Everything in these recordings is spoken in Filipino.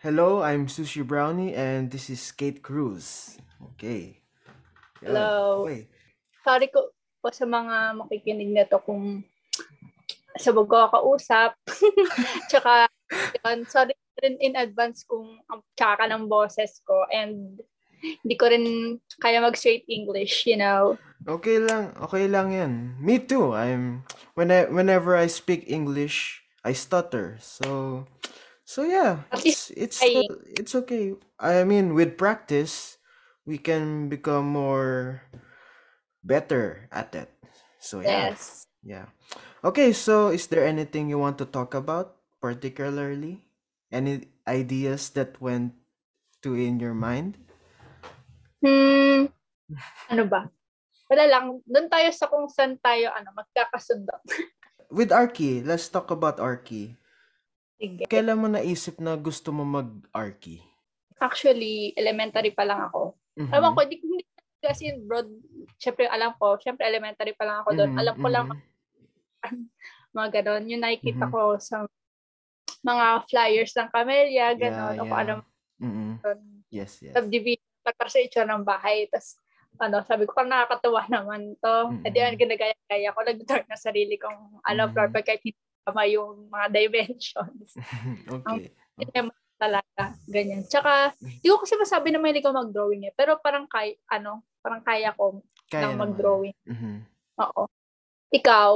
Hello, I'm Sushi Brownie and this is Kate Cruz. Okay. Yeah. Hello. Okay. Sorry ko po sa mga makikinig na to kung sabog ko kausap. Tsaka, yun, sorry rin in advance kung ang tsaka ng boses ko and hindi ko rin kaya mag-straight English, you know. Okay lang yan. Me too. Whenever I speak English, I stutter. So yeah, it's okay. I mean, with practice, we can become more better at it. So yeah. Yes. Yeah. Okay, so is there anything you want to talk about particularly? Any ideas that went to in your mind? Ano ba? Wala lang. Doon tayo sa kung saan tayo magkakasundo. With Arki, let's talk about Arki. Sige. Kailan mo naisip na gusto mo mag-Arki? Actually, elementary pa lang ako. Mm-hmm. Alam ko, hindi kasi broad, syempre alam ko, syempre elementary pa lang ako doon. Mm-hmm. Alam ko lang mga gano'n. Yung nakikita ko sa mga flyers ng Camellia, gano'n. Yeah, yeah. O kung ano, yes. Subdivision, para sa itsura ng bahay. Tapos, sabi ko, parang nakakatawa naman to. At yun, ginagaya-gaya ko, nag-dark na sarili kong, floor pa kahit hindi tama yung mga dimensions. Okay. Talaga, ganyan. Tsaka, di ko kasi masabi na mahilig ko mag-drawing eh. Pero parang kaya ko nang mag-drawing. Mm-hmm. Oo. Ikaw?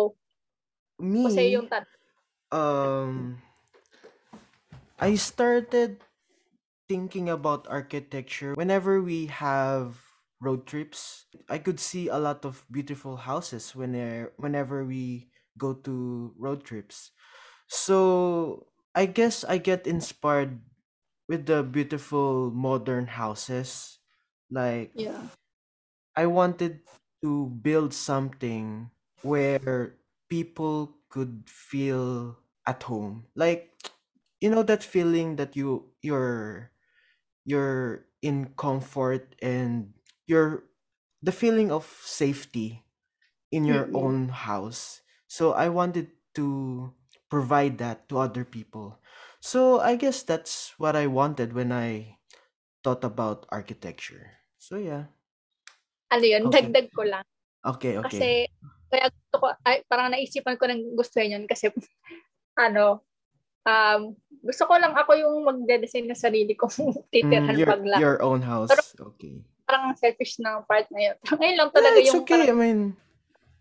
Me? Kasi yung I started thinking about architecture whenever we have road trips. I could see a lot of beautiful houses whenever we go to road trips. So I guess I get inspired with the beautiful modern houses. I wanted to build something where people could feel at home. Like, you know that feeling that you're in comfort and the feeling of safety in your own house. So I wanted to provide that to other people. So I guess that's what I wanted when I thought about architecture. So yeah. Ano yun? Okay. Dagdag ko lang. Okay. Kasi kaya gusto ko, parang naisipan ko ng gusto yun kasi gusto ko lang ako yung magde-design na sarili ko titiran pagla. Your own house. Pero, okay. Parang selfish na part na yun. Ngayon lang talaga it's yung... It's okay. Parang,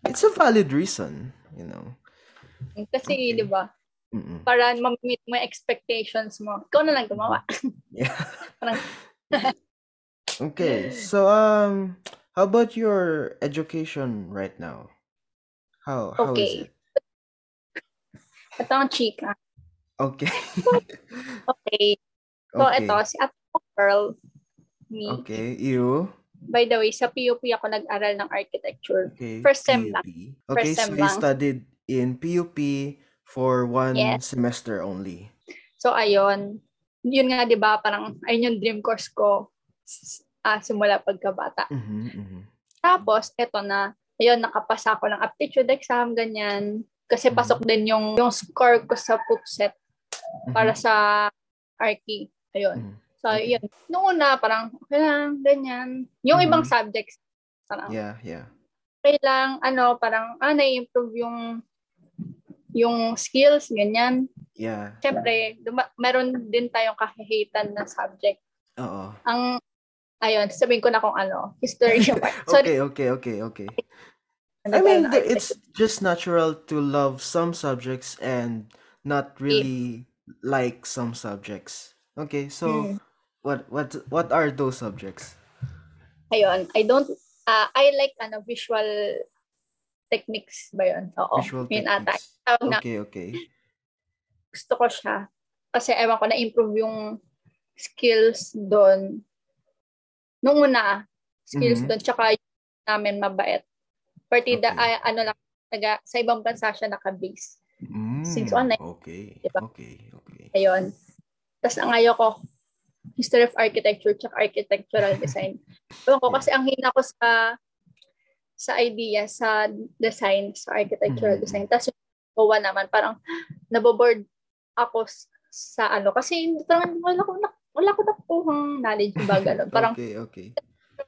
it's a valid reason, you know. Kasi, di ba? Para ma-meet mo expectations mo. Ikaw na lang gumawa. Yeah. Okay. So, how about your education right now? How is it? Ito ang chika. Okay. So, ito, si Atong Girl. Me. Okay, you. By the way, sa PUP ako nag-aral ng architecture. Okay, first sem PUP. Lang. Okay, so you studied in PUP for one semester only. So, ayun. Yun nga, di ba? Parang, ayun yung dream course ko simula pagkabata. Tapos, eto na. Ayun, nakapasa ako ng aptitude exam, ganyan. Kasi pasok din yung score ko sa PUPSET para sa Arki. Ayun. So, yun. Noong una, parang, okay lang, ganyan. Yung ibang subjects, parang, okay lang, parang, nai-improve yung skills, ganyan. Yeah. Siyempre, meron din tayong kahihitan na subject. Oo. Sabihin ko na kung history. Okay. I mean, it's just natural to love some subjects and not really like some subjects. Okay, so... What are those subjects? Ayun, I like visual techniques ba yun? Oo. Visual techniques. Okay. Gusto ko siya. Kasi ewan ko, na-improve yung skills doon. Nung una, skills doon, tsaka yung namin mabait. Partida, sa ibang bansa siya naka-base. Since online. Okay. Ayun. Tapos ang ayoko, history of architecture tsaka architectural design. Ewan ko kasi ang hina ko sa idea, sa design, sa architectural design. Tapos yung naman, parang naboboard ako sa ano kasi hindi talaga wala ko nakuhang knowledge bag ano. Parang okay.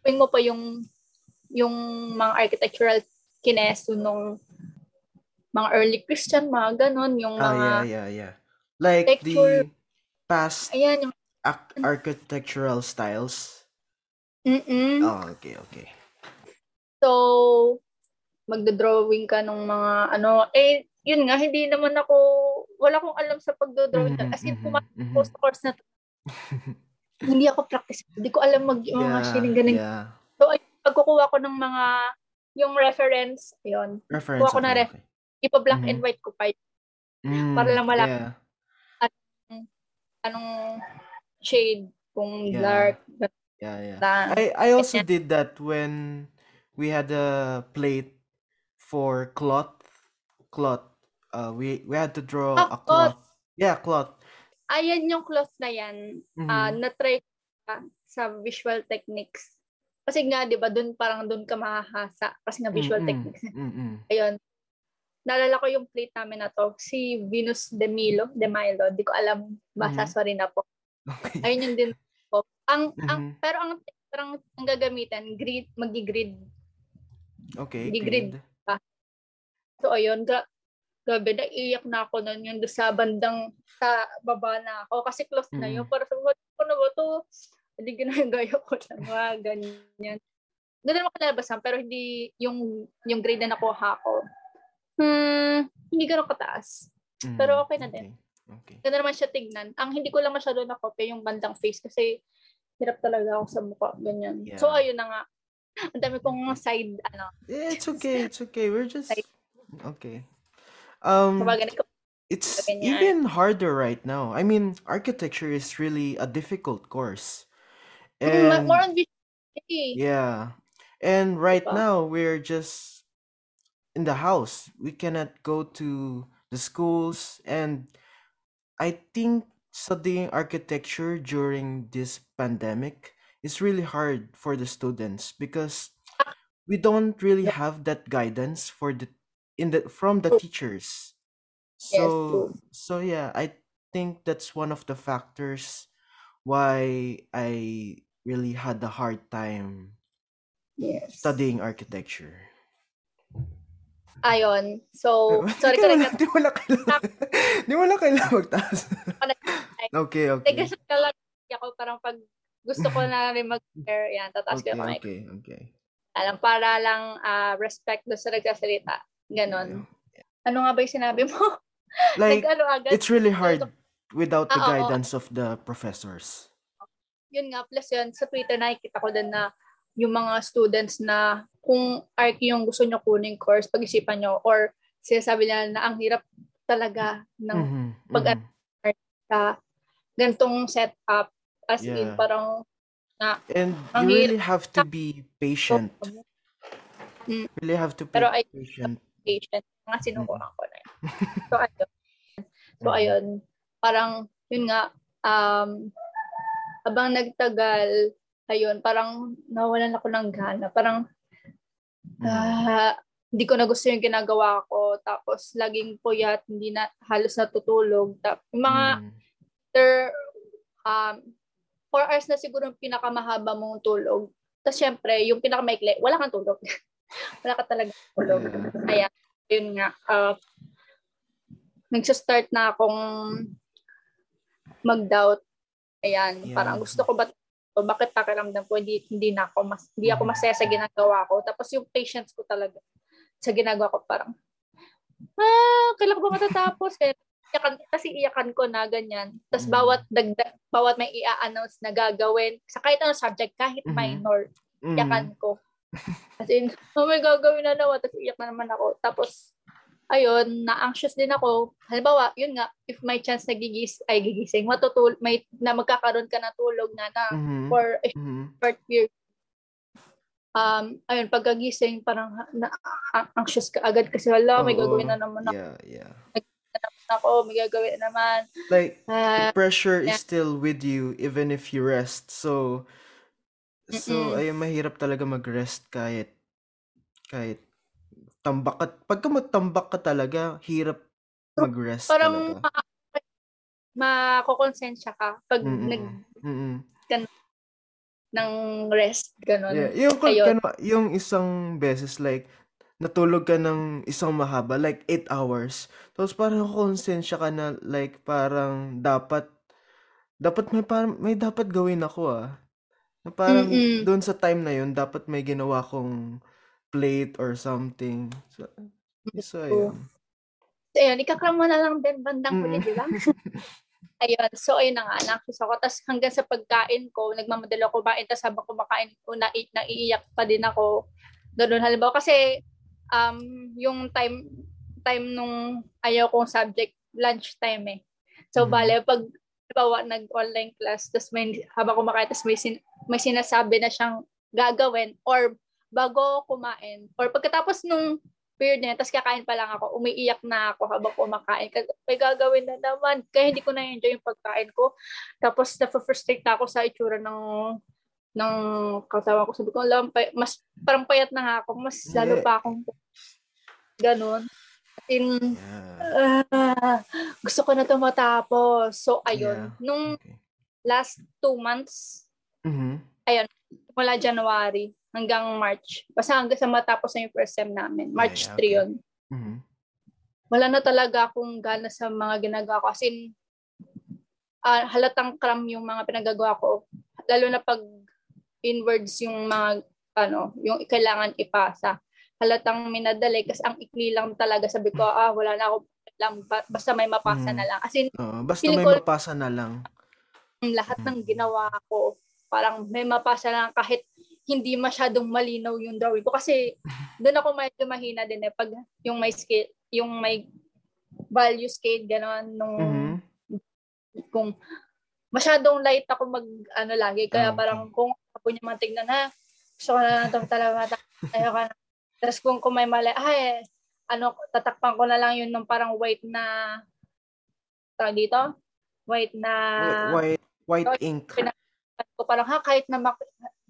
Tuwing mo pa yung mga architectural kineso nung mga early Christian, mga ganon, yung mga yeah. Like the past ayan, yung, architectural styles. Mm-mm. Oh, okay. So, magdodrawing ka ng mga ano, eh, yun nga, hindi naman ako, wala akong alam sa pagdodrawing. Mm-hmm, as in, pumasok sa course na to. Hindi ako practice. Hindi ko alam mag-machine, ganun. Yeah. So, ay, pagkukuha ko ng mga, yung reference, yun. Reference. Kuha ko na reference. Okay. Ipa-black and white ko pa. Para lang malaki. Yeah. Anong shade, kung dark, Yeah. I also did that when we had a plate for cloth. We had to draw a cloth. Yeah, cloth. Ayan yung cloth na yan. Na-try sa visual techniques. Kasi nga, di ba, doon ka mahahasa. Kasi nga visual techniques. Ayun. Naalala ko yung plate namin na to. Si Venus de Milo. Di ko alam. Basa, sorry na po. Okay. Ayun yung din. Pero ang gagamitan grid, magi-grid. Okay. Grid pa. So ayun, grabe na iyak na ako noon yung sa bandang sa baba na ako kasi close na yun. Para sa ko na ba to? Hindi ginagaya ko lang ganyan. Doon naman kalabasan pero hindi yung grade na nakuha ko. Hindi ganoon kataas. Pero okay na din. Okay. Ganoon naman siya tignan. Ang hindi ko lang masyado na-copy yung bandang face kasi hirap talaga ako sa mukha, ganyan. Yeah. So, ayun na nga. Ang dami kong side, ano. Yeah, it's okay. We're just... Okay. It's even harder right now. I mean, architecture is really a difficult course. And, more on visuality. Yeah. And right now, we're just in the house. We cannot go to the schools. And I think studying architecture during this pandemic is really hard for the students because we don't really have that guidance from the teachers. So yeah, I think that's one of the factors why I really had a hard time studying architecture. Ayon. So, sorry ka rin. Di mo na kailangan magtaas. Okay. Nag-share ka lang ako parang pag gusto ko na rin mag-share, yan, tataas ko yung mic. Okay. Alam, para lang respect doon sa nagsasalita. Ganon. Yeah. Ano nga ba yung sinabi mo? Like ano agad? It's really hard without the guidance of the professors. Yun nga, plus yun, sa Twitter nakikita ko din na yung mga students na kung Arki yung gusto nyo kuning course, pag-isipan nyo, or sinasabi nila na ang hirap talaga ng pag-art sa ganitong setup, as in parang na. And you really have to be patient. Patient. Nga sinukuha ko na yun. So, ayun. Parang, yun nga, abang nagtagal, ayun, parang nawalan ako ng gana. Parang, hindi ko na gusto yung ginagawa ko. Tapos, laging puyat, hindi na halos natutulog. Yung mga, 4 hours na siguro yung pinakamahaba mong tulog. Tapos, syempre, yung pinakamaikli, wala kang tulog. Wala ka talaga tulog. Kaya, yun nga, nagsistart na akong mag-doubt. Ayan, parang gusto ko ba o bakit pakiramdam ko hindi ako masaya sa ginagawa ko. Tapos yung patience ko talaga sa ginagawa ko parang kailan ko matatapos kasi iyakan ko na ganyan. Tapos bawat may i-announce na gagawin sa kahit anong subject, kahit minor, iyakan ko. As in, may gagawin na naman, tapos iyak na naman ako. Tapos ayun, na-anxious din ako. Halimbawa, yun nga, if may chance na gigising, magkakaroon ka na tulog na for a short period. Ayun, pagkagising, parang na-anxious ka agad kasi may gagawin na naman ako. Yeah. May gagawin na naman. Like, the pressure is still with you even if you rest. So, ayun, mahirap talaga mag-rest kahit tambak ka. Pagka matambak ka talaga, hirap mag-rest parang talaga. makokonsensya ka pag ng rest, ganun. Yeah. Yung isang beses, like, natulog ka ng isang mahaba, like, 8 hours. Tapos, parang konsensya ka na, like, parang dapat may dapat gawin ako, Na parang, doon sa time na yun, dapat may ginawa kong plate or something. So ayun. So, ayun, ikakram mo na lang din, bandang huli, di ba? Ayun, so ayun na nga, anxious ako. Tapos hanggang sa pagkain ko, nagmamadala ko ba, tapos habang kumakain ko, naiiyak pa din ako. Doon halimbawa kasi yung time nung ayaw kong subject, lunch time eh. So bale, pag halimbawa nag-online class, tapos habang kumakain, tapos may sinasabi na siyang gagawin or bago kumain or pagkatapos nung period na yun, tapos kakain pa lang ako, umiiyak na ako habang kumakain. May gagawin na naman. Kaya hindi ko na-enjoy yung pagkain ko. Tapos na-frustrate na ako sa itsura ng katawan ko. Sabi ko, mas parang payat na nga ako. Mas lalo pa akong ganun. Gusto ko na ito matapos. So, ayun. Yeah. Nung last 2 months, ayun, mula January hanggang March. Basta hanggang sa matapos na yung first sem namin. March 3 yun. Wala na talaga akong gana sa mga ginagawa ko. As in, halatang cram yung mga pinagagawa ko. Lalo na pag inwards yung mga, yung kailangan ipasa. Halatang minadali. Kasi ang ikli lang talaga. Sabi ko, wala na ako lang. Basta may mapasa na lang. As in, basta may mapasa na lang. Lahat ng ginawa ko, parang may mapasa na lang kahit hindi masyadong malinaw yung drawing ko kasi doon ako medyo mahina din pag yung may scale, yung may value scale gano'n nung kung masyadong light ako lagi kaya parang kung ako niya matignan gusto ko na lang talaga ayoko na tapos kung may mali tatakpan ko na lang yun ng parang white ink ko parang kahit na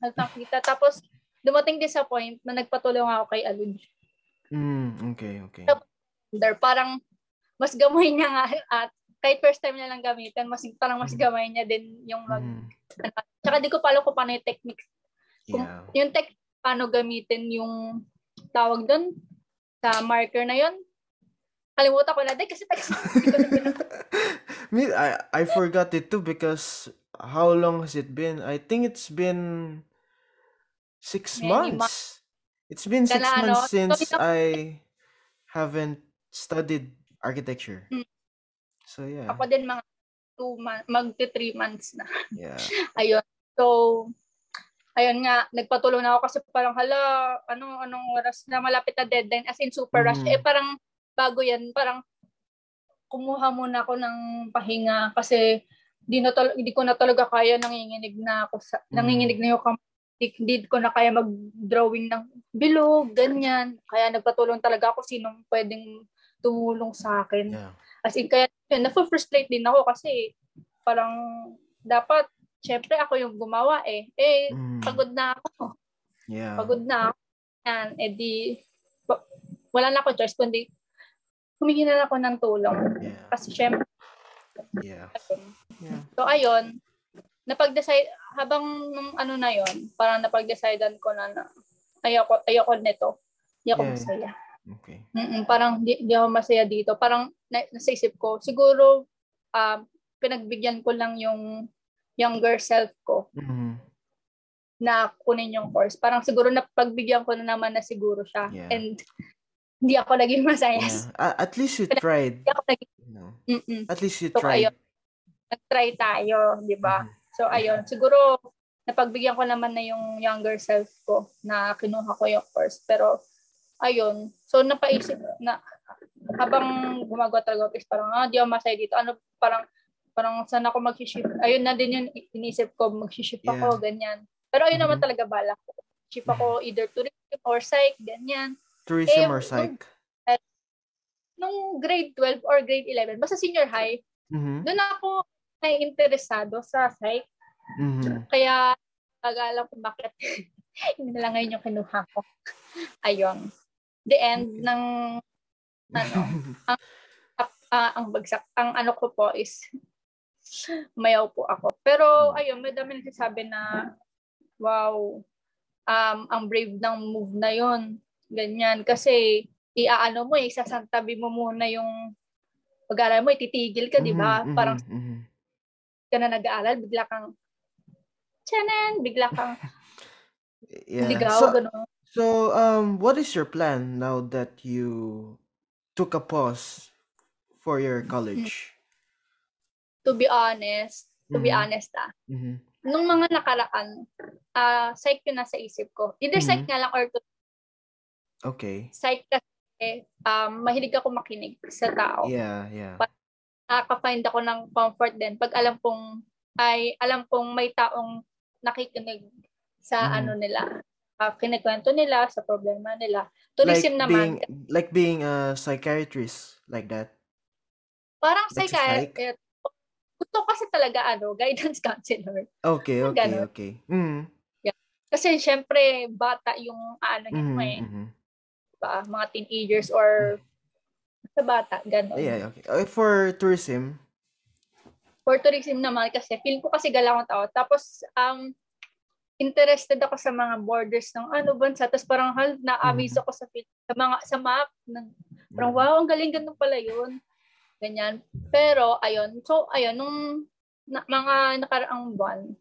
nakita. Tapos, dumating din sa point na nagpatulong ako kay Alud. Okay. Parang, mas gamay niya nga at kahit first time niya lang gamitin, mas gamay niya din yung tsaka di ko pa alam kung paano yung techniques. Yung technique, paano gamitin yung tawag doon sa marker na yun. Kalimutan ko na din kasi I forgot it too because how long has it been? I think it's been 6 months. It's been 6 months since I haven't studied architecture. So, yeah. Ako din mga 2 months, magti 3 months na. Yeah. Ayun. So, ayun nga, nagpatuloy na ako kasi parang, anong oras na malapit na deadline? As in, super rush. Parang bago yan, parang kumuha muna ako ng pahinga kasi hindi ko na talaga kaya nanginginig na ako. Nanginginig na yung kamay. Hindi ko na kaya mag-drawing ng bilog, ganyan. Kaya nagpatulong talaga ako sinong pwedeng tumulong sa akin. Yeah. As in, kaya na-frustrate din ako kasi parang dapat, syempre ako yung gumawa eh. Pagod na ako. Yeah. Pagod na ako. Yan, edi, wala na ako choice, kundi humingi na ako ng tulong. Yeah. Kasi syempre, So, ayun, napag-decide, habang nung na yon, parang napag-decidean ko na ayoko nito. Hindi ako masaya. Okay. Parang di ako masaya dito. Parang nasa isip ko, siguro pinagbigyan ko lang yung younger self ko na kunin yung course. Parang siguro napagbigyan ko na naman na siguro siya. Yeah. And hindi ako naging masaya. Yeah. At least you tried. Hindi ako naging, At least you tried. Ayun, nag-try tayo, di ba? So, ayun. Siguro, napagbigyan ko naman na yung younger self ko na kinuha ko yung course. Pero, ayun. So, napaisip na habang gumagawa talaga, parang, di ako masaya dito. Parang saan ako mag-shift? Ayun na din yung inisip ko, mag-shift ako, ganyan. Pero, ayun naman talaga balak ko. Shift ako either tourism or psych, ganyan. Tourism or psych? Nung grade 12 or grade 11, basta senior high, doon ako interesado sa psych. Kaya, alam ko bakit hindi na lang ngayon yung kinuha ko. Ayun. The end ng ang bagsak. Ang ko po is Mayaw po ako. Pero ayun, madami nagsasabi na wow, ang brave ng move na yon. Ganyan. Kasi iaano mo, isasantabi mo muna yung pag-aaral mo, ititigil ka, di ba? Parang ka na nag-aaral, bigla kang bigla kang ligaw, so, gano'n. So, what is your plan now that you took a pause for your college? To be honest, nung mga nakaraan, psych yun na sa isip ko. Either psych nga lang or to. Okay. Psych kasi, mahilig ako makinig sa tao. Yeah. Nakaka-find ako ng comfort din. Pag alam kong may taong nakikinig sa ano nila. Kinikwento nila sa problema nila. Tourism like naman. Being a psychiatrist like that? Parang psychiatrist. Gusto kasi talaga guidance counselor. Okay. Mm. Yeah. Kasi syempre, bata yung yun eh. Diba? Mga teenagers or sa bata, gano'n. Yeah, okay. For tourism naman kasi, feel ko kasi galawang tao. Tapos, interested ako sa mga borders ng bansa. Tapos parang na-amaze ako sa map. Parang wow, ang galing, ganun pala yun. Ganyan. Pero, ayun. So, ayun, mga nakaraang buwan,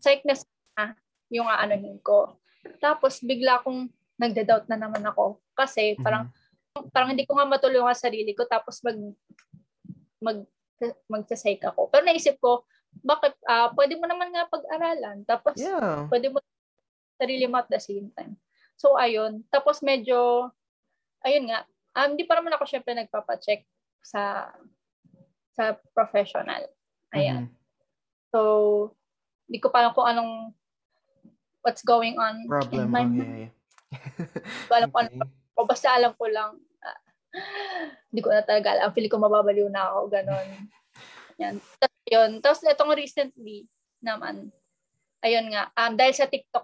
psych na sana yung aanohin ko. Tapos, bigla akong nagda-doubt na naman ako. Kasi, parang hindi ko nga matulungan sarili ko. Tapos, magsa-psych ako. Pero naisip ko, bakit pwede mo naman nga pag-aralan tapos pwede mo sarili mo at the same time. So ayun, tapos medyo ayun nga, hindi pa naman ako syempre nagpapa-check sa professional. Ayan. So hindi ko pa alam kung anong what's going on problem in my mind. Alam ko basta alam ko lang hindi ko na talaga alam, feeling ko mababaliw na ako ganon. Yan. Tapos itong recently naman, ayun nga, dahil sa TikTok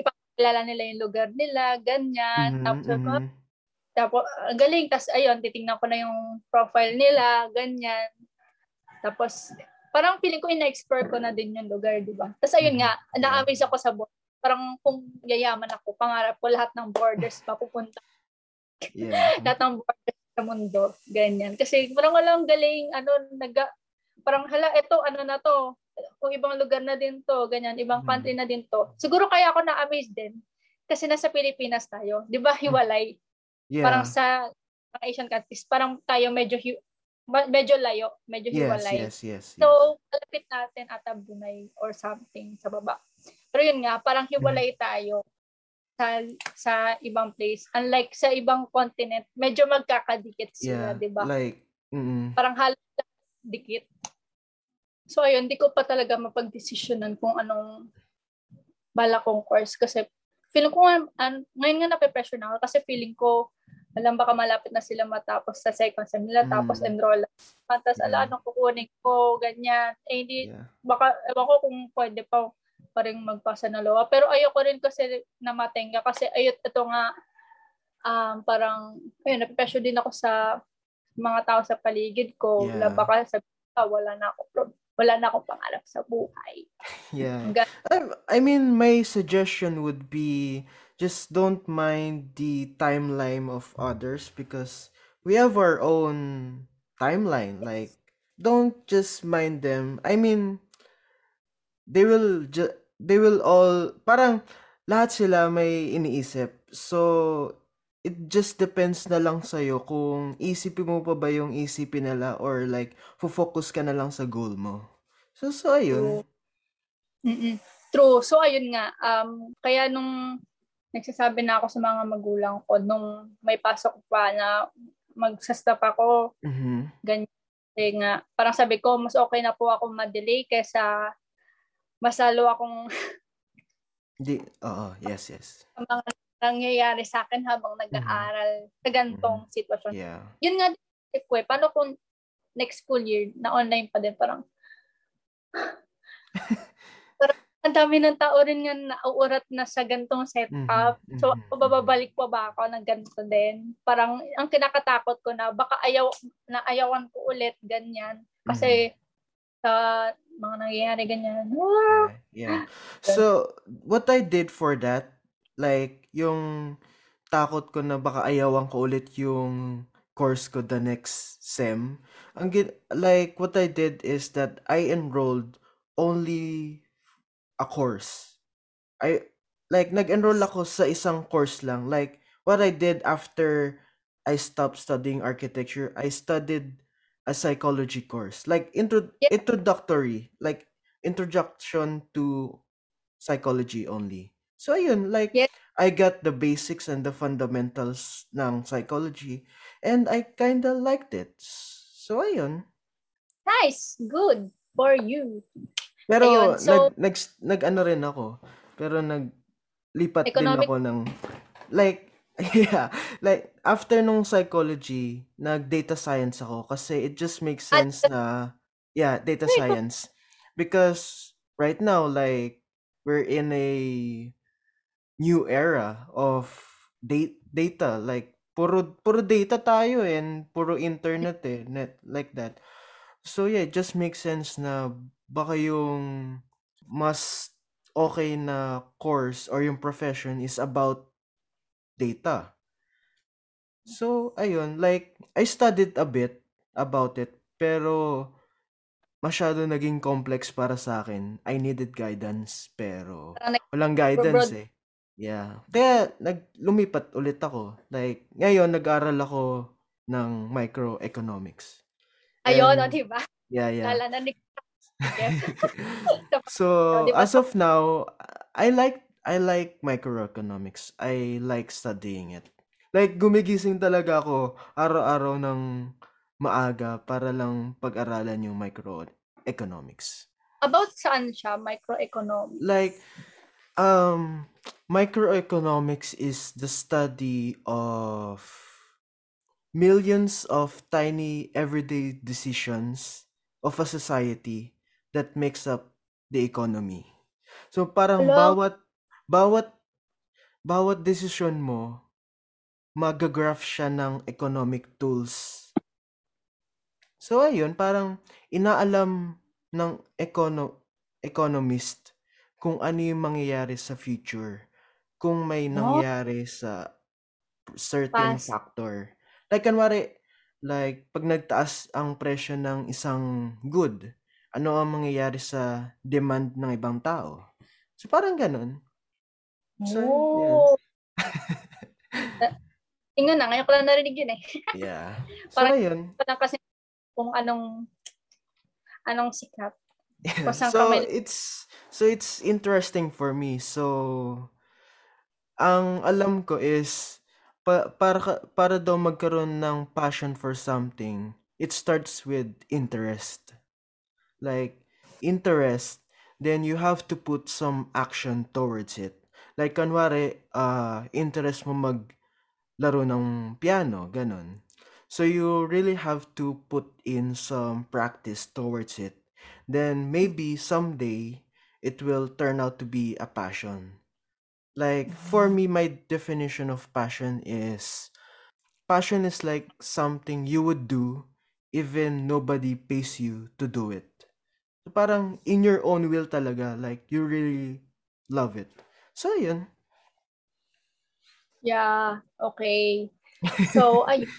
ipakilala nila yung lugar nila, ganyan, tapos ang galing, tapos ayun, titingnan ko na yung profile nila, ganyan, tapos parang feeling ko in-explore ko na din yung lugar, diba? Tapos ayun nga, na-amaze ako sa board, parang kung yayaman ako, pangarap ko lahat ng borders mapupunta. Lahat ng borders mundo, ganyan. Kasi parang walang galing, parang hala, eto, na to, kung ibang lugar na din to, ganyan, ibang country na din to. Siguro kaya ako na-amaze din, kasi nasa Pilipinas tayo, di ba, hiwalay. Yeah. Parang sa Asian countries, parang tayo medyo layo, medyo hiwalay. Yes. So, malapit natin ata Brunei or something sa baba. Pero yun nga, parang hiwalay tayo. Sa ibang place, unlike sa ibang continent, medyo magkakadikit sila, di ba? Like, parang halos dikit. So ayun, di ko pa talaga mapagdesisyonan kung anong bala kong course kasi feeling ko ngayon nga nape-pressure na ako kasi feeling ko alam baka malapit na sila matapos sa second sem nila tapos enroll. Tapos anong kukunin ko, ganyan. Eh hindi baka ewan ko kung pwede pa parang magpasa na lowa. Pero ayoko rin kasi na matenga. Kasi ito nga, parang, napipresyo din ako sa mga tao sa paligid ko. Yeah. Baka sabi, wala na akong pangarap sa buhay. Yeah. I mean, my suggestion would be, just don't mind the timeline of others because we have our own timeline. Like, don't just mind them. I mean, they will all, parang lahat sila may iniisip. So, it just depends na lang sa'yo kung isipin mo pa ba yung isipin nila or like, focus ka na lang sa goal mo. So ayun. True. So, ayun nga. Kaya nung nagsasabi na ako sa mga magulang ko, nung may pasok pa na magsastop ako, ganyan. Kaya nga, parang sabi ko, mas okay na po ako madelay kaysa masalo akong yes ang mga nangyayari sa akin habang nag-aaral sa gantong sitwasyon. Yun nga din ko paano kung next school year na online pa din parang ang dami ng tao rin yung nauurat na sa gantong setup. Mm-hmm. So, bababalik pa ba ako ng ganito din? Parang, ang kinakatakot ko na, baka ayawan ko ulit, ganyan. Kasi, sa mga nangyayari, ganyan. Yeah. So, what I did for that, like, yung takot ko na baka ayawan ko ulit yung course ko the next sem, like, what I did is that I enrolled only a course. I like nag-enroll ako sa isang course lang. Like what I did after I stopped studying architecture, I studied a psychology course. Like introductory, like introduction to psychology only. So ayun, like I got the basics and the fundamentals ng psychology and I kind of liked it. So ayun. Nice, good for you. Pero ayun, so, nag-ano rin ako. Pero naglipat din ako ng like after nung psychology, nag-data science ako kasi it just makes sense data science. Because right now like we're in a new era of data, like puro data tayo and puro internet like that. So yeah, it just makes sense na baka yung mas okay na course or yung profession is about data. So, ayun, like, I studied a bit about it, pero masyado naging complex para sa akin. I needed guidance, pero walang guidance eh. Yeah. Kaya, lumipat ulit ako. Like, ngayon, nag-aral ako ng microeconomics. Ayun, o, diba? Yeah. So as of now, I like microeconomics. I like studying it. Like gumigising talaga ako araw-araw ng maaga para lang pag-aralan yung microeconomics. About saan siya microeconomics? Like microeconomics is the study of millions of tiny everyday decisions of a society that makes up the economy. So parang bawat decision mo, mag-graph siya ng economic tools. So ayun, parang inaalam ng economist kung ano yung mangyayari sa future, kung may nangyayari sa certain factor. Like kanwari, like, pag nagtaas ang presyo ng isang good, ano ang mangyayari sa demand ng ibang tao? So, parang ganun. So, Tingnan na, ngayon ko lang narinig yun eh. Yeah. So, parang yun. Parang kasi kung anong sikat. Yeah. So, it's interesting for me. So, ang alam ko is, para daw magkaroon ng passion for something, it starts with interest. Like, interest, then you have to put some action towards it. Like, kanwari, interest mo maglaro ng piano, ganun. So, you really have to put in some practice towards it. Then, maybe someday, it will turn out to be a passion. Like, for me, my definition of passion is like something you would do even nobody pays you to do it. So, parang in your own will talaga, like, you really love it. So, yun. Yeah, okay. So, ayun.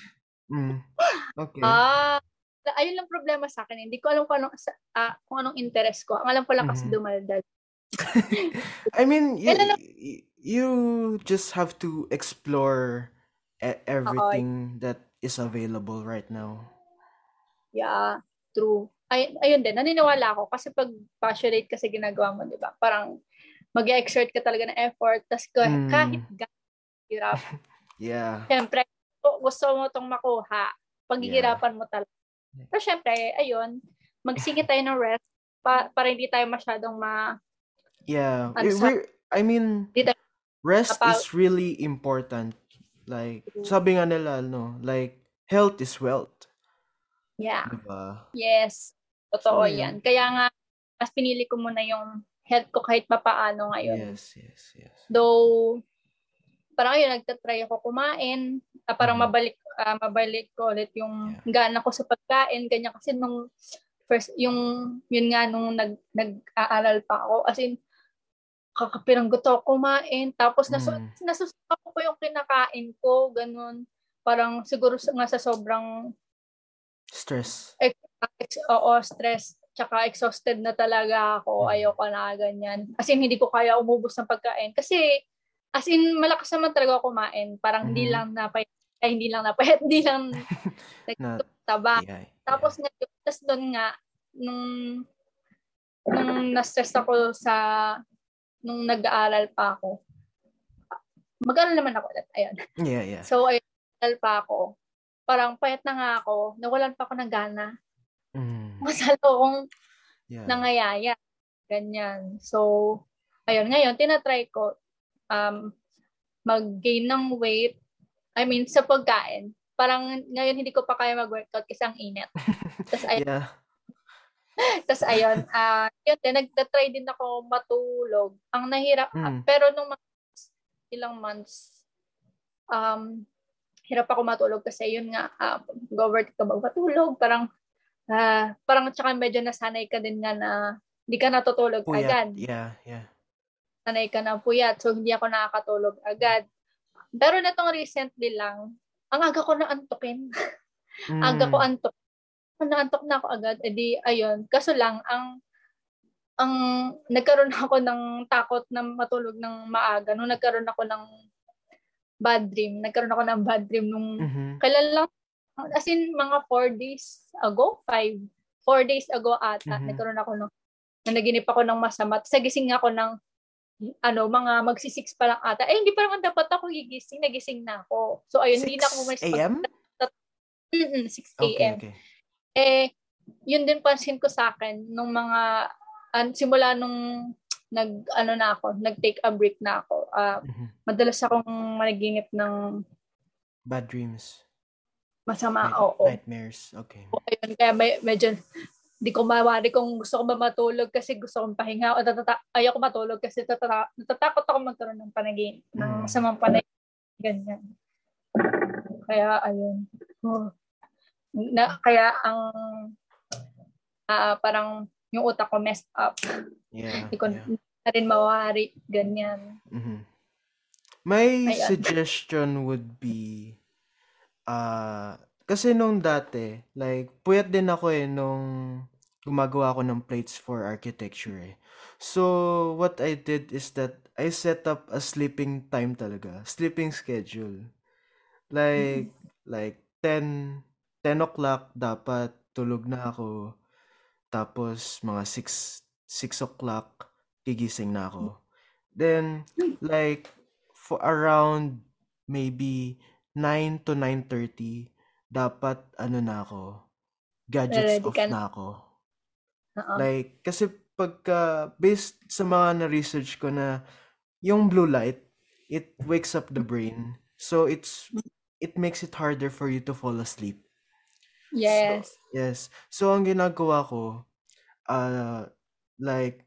Okay. Ayun lang problema sa akin. Hindi ko alam kung anong interest ko. Ang alam ko lang kasi dumaldal. I mean, you just have to explore everything that is available right now. Yeah, true. Ayun din, naniniwala ako kasi pag passionate kasi ginagawa mo, di ba? Parang mag-exert ka talaga ng effort, tas kahit hirap. Yeah. Siyempre, gusto mo itong makuha, paghihirapan mo talaga. Pero siyempre, ayun, magsige tayo ng rest para hindi tayo masyadong Yeah, rest is really important. Like, sabi nga nila, no? Like, health is wealth. Yeah. Diba? Yes. Totoo yan. Kaya nga, mas pinili ko muna yung health ko kahit papaano ngayon. Yes. Though, parang yun, nagtatry ako kumain, parang mabalik ko ulit yung gana ko sa pagkain, ganyan kasi nung first, nung nag-aaral pa ako, as in, kakapiranggot ako kumain, tapos nasusuka ko yung kinakain ko, ganun, parang siguro nga sa sobrang stress. Stress. Tsaka exhausted na talaga ako. Ayoko na ganyan. As in, hindi ko kaya umubos ng pagkain. Kasi, as in, malakas naman talaga ako kumain. Parang hindi lang nagtutaba. Tapos, nung na-stress ako nung nag-aaral pa ako, mag-aaral naman ako. Ayun. Yeah. So, ayun, nag-aaral pa ako. Parang payat na nga ako. Nawalan pa ako ng gana. Masalo akong nangayaya. Ganyan. So, ayun. Ngayon, tinatry ko mag-gain ng weight. I mean, sa pagkain. Parang ngayon, hindi ko pa kaya mag-workout kasi ang init. Tapos, ayun. Yeah. Tapos, ayun. Nagtatry din ako matulog. Ang nahirap. Pero nung ilang months, hirap ako matulog kasi yun nga, go-work ka magpatulog. Parang tsaka medyo nasanay ka din nga na hindi ka natutulog puyat. Agad. Yeah. Sanay ka na puyat. So, hindi ako nakakatulog agad. Pero natong recently lang, ang aga ko na antukin. Aga ko antok. Naantok na ako agad. Edi, ayun. Kaso lang, ang nagkaroon ako ng takot na matulog ng maaga. Nung nagkaroon ako ng bad dream. Nung kailan lang, as in mga 4 days ago ata, nagkaroon ako ng nanaginip ako ng masama. Tapos nagising ako ng mga magsi-6 pa lang ata. Hindi pa naman dapat ako gigising. Nagising na ako. So, ayun, hindi na ako umalis. 6 a.m. Okay. Yun din pansin ko sa akin nung mga, simula nung nag-take a break na ako. Madalas akong managinip ng bad dreams. Masama, oo. Nightmares, okay. O, ayun, kaya medyo, di ko mawari kung gusto ko ba matulog kasi gusto kong pahinga o ayoko matulog kasi natatakot ako magkaroon ng panaginip, ng masamang panaginip, ganyan. Kaya, ayun. Kaya ang, parang, yung utak ko messed up. Yeah. Hindi ko na rin mawari. Ganyan. My suggestion would be, kasi nung dati, like, puyat din ako nung gumagawa ako ng plates for architecture So, what I did is that I set up a sleeping time talaga. Sleeping schedule. Like, 10 o'clock dapat tulog na ako. Tapos, mga 6 o'clock, gigising na ako. Then, like, for around maybe 9 to 9:30, dapat, na ako, gadgets ready off na ako. Uh-oh. Like, kasi pagka, based sa mga na-research ko na, yung blue light, it wakes up the brain. So, it makes it harder for you to fall asleep. Yes. So, ang ginagawa ko, like,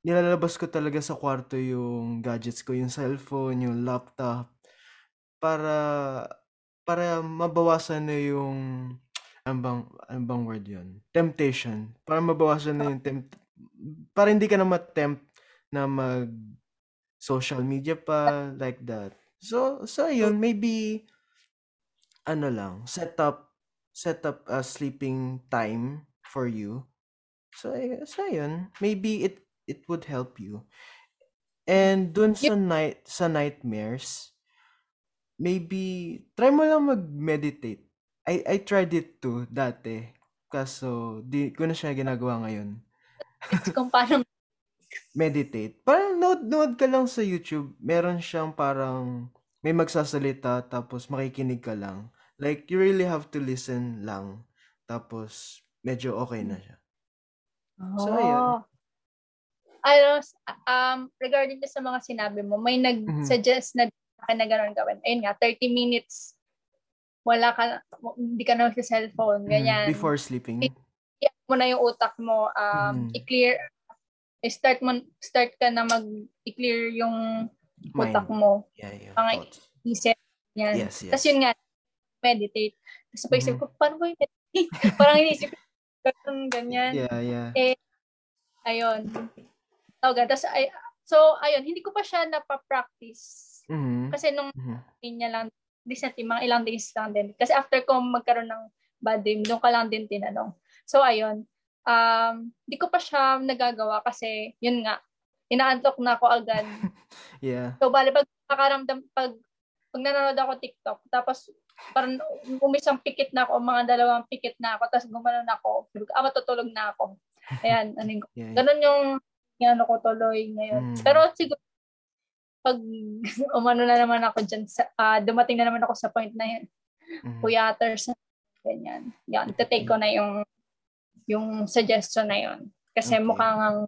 nilalabas ko talaga sa kwarto yung gadgets ko, yung cellphone, yung laptop, para mabawasan na yung, anong bang word yun? Temptation. Para mabawasan na yung para hindi ka na ma-tempt na mag-social media pa, like that. So yun, maybe, set up a sleeping time for you. So yun, maybe it would help you. And dun sa nightmares, maybe try mo lang mag-meditate. I tried it too dati. Kaso di ko na siya ginagawa ngayon. Kung paano meditate. Parang nood ka lang sa YouTube, meron siyang parang may magsasalita tapos makikinig ka lang. Like, you really have to listen lang. Tapos, medyo okay na siya. So, ayun. Regarding sa mga sinabi mo, may nag-suggest na gano'n gawin. Ayun nga, 30 minutes, hindi ka na sa cellphone, ganyan. Before sleeping. I-clear mo na yung utak mo, i-clear start ka na mag-clear yung utak mo. Yeah, mga isip. Yan. Yes, yes. Tapos yun nga, meditate. Tapos paisip ko, paano ba yung meditate? Parang inisip ko, ganyan. Yeah. Eh, ayun. Tapos, ayun, hindi ko pa siya napapractice. Mm-hmm. Kasi nung niya lang, mga ilang days lang din. Kasi after ko magkaroon ng bad dream, doon ka lang din tinanong. So, ayun. Di ko pa siya nagagawa kasi, yun nga, inaantok na ako agad. Yeah. So, bali, pag nanonood ako TikTok, tapos, parang umisang pikit na ako, mga dalawang pikit na ako, tapos gumanon ako, matutulog na ako. Ayan, aning ko. Yeah. Ganun yung ano ko tuloy ngayon. Pero siguro, pag umano na naman ako dyan, dumating na naman ako sa point na yun. Puyaters, ganyan. Yan, take ko na yung suggestion na yun. Kasi mukhang ang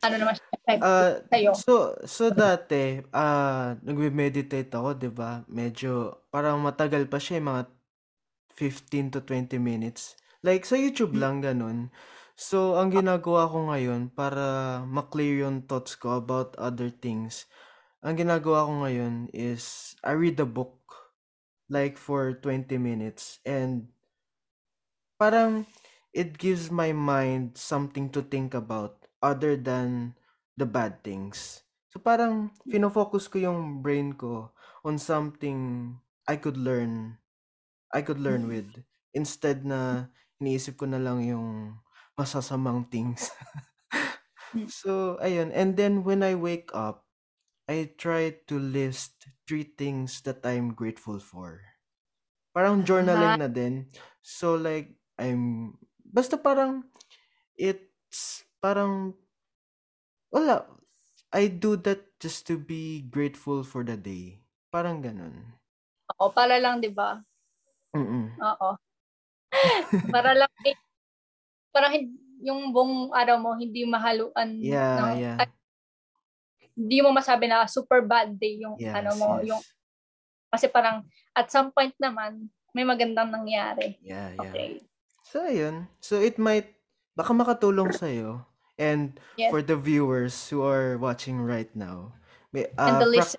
ano naman siya tayo. So dati, nagme-meditate ako, di ba? Medyo, parang matagal pa siya, mga 15 to 20 minutes. Like, sa YouTube lang, ganun. So, ang ginagawa ko ngayon para ma-clear yung thoughts ko about other things, ang ginagawa ko ngayon is, I read a book, like, for 20 minutes. And, parang, it gives my mind something to think about other than the bad things. So, parang, fino-focus ko yung brain ko on something I could learn with. Instead na, iniisip ko na lang yung masasamang things. So, ayun. And then, when I wake up, I try to list 3 things that I'm grateful for. Parang journaling na din. So, like, basta parang, it's parang, wala. I do that just to be grateful for the day. Parang ganun. Oo, para lang, di ba? Oo. Para lang, parang yung buong araw mo hindi mahaluan hindi mo masabi na super bad day yung yung kasi parang at some point naman may magandang nangyari. Okay. So ayun. So it might baka makatulong sa iyo and for the viewers who are watching right now. May and the listeners.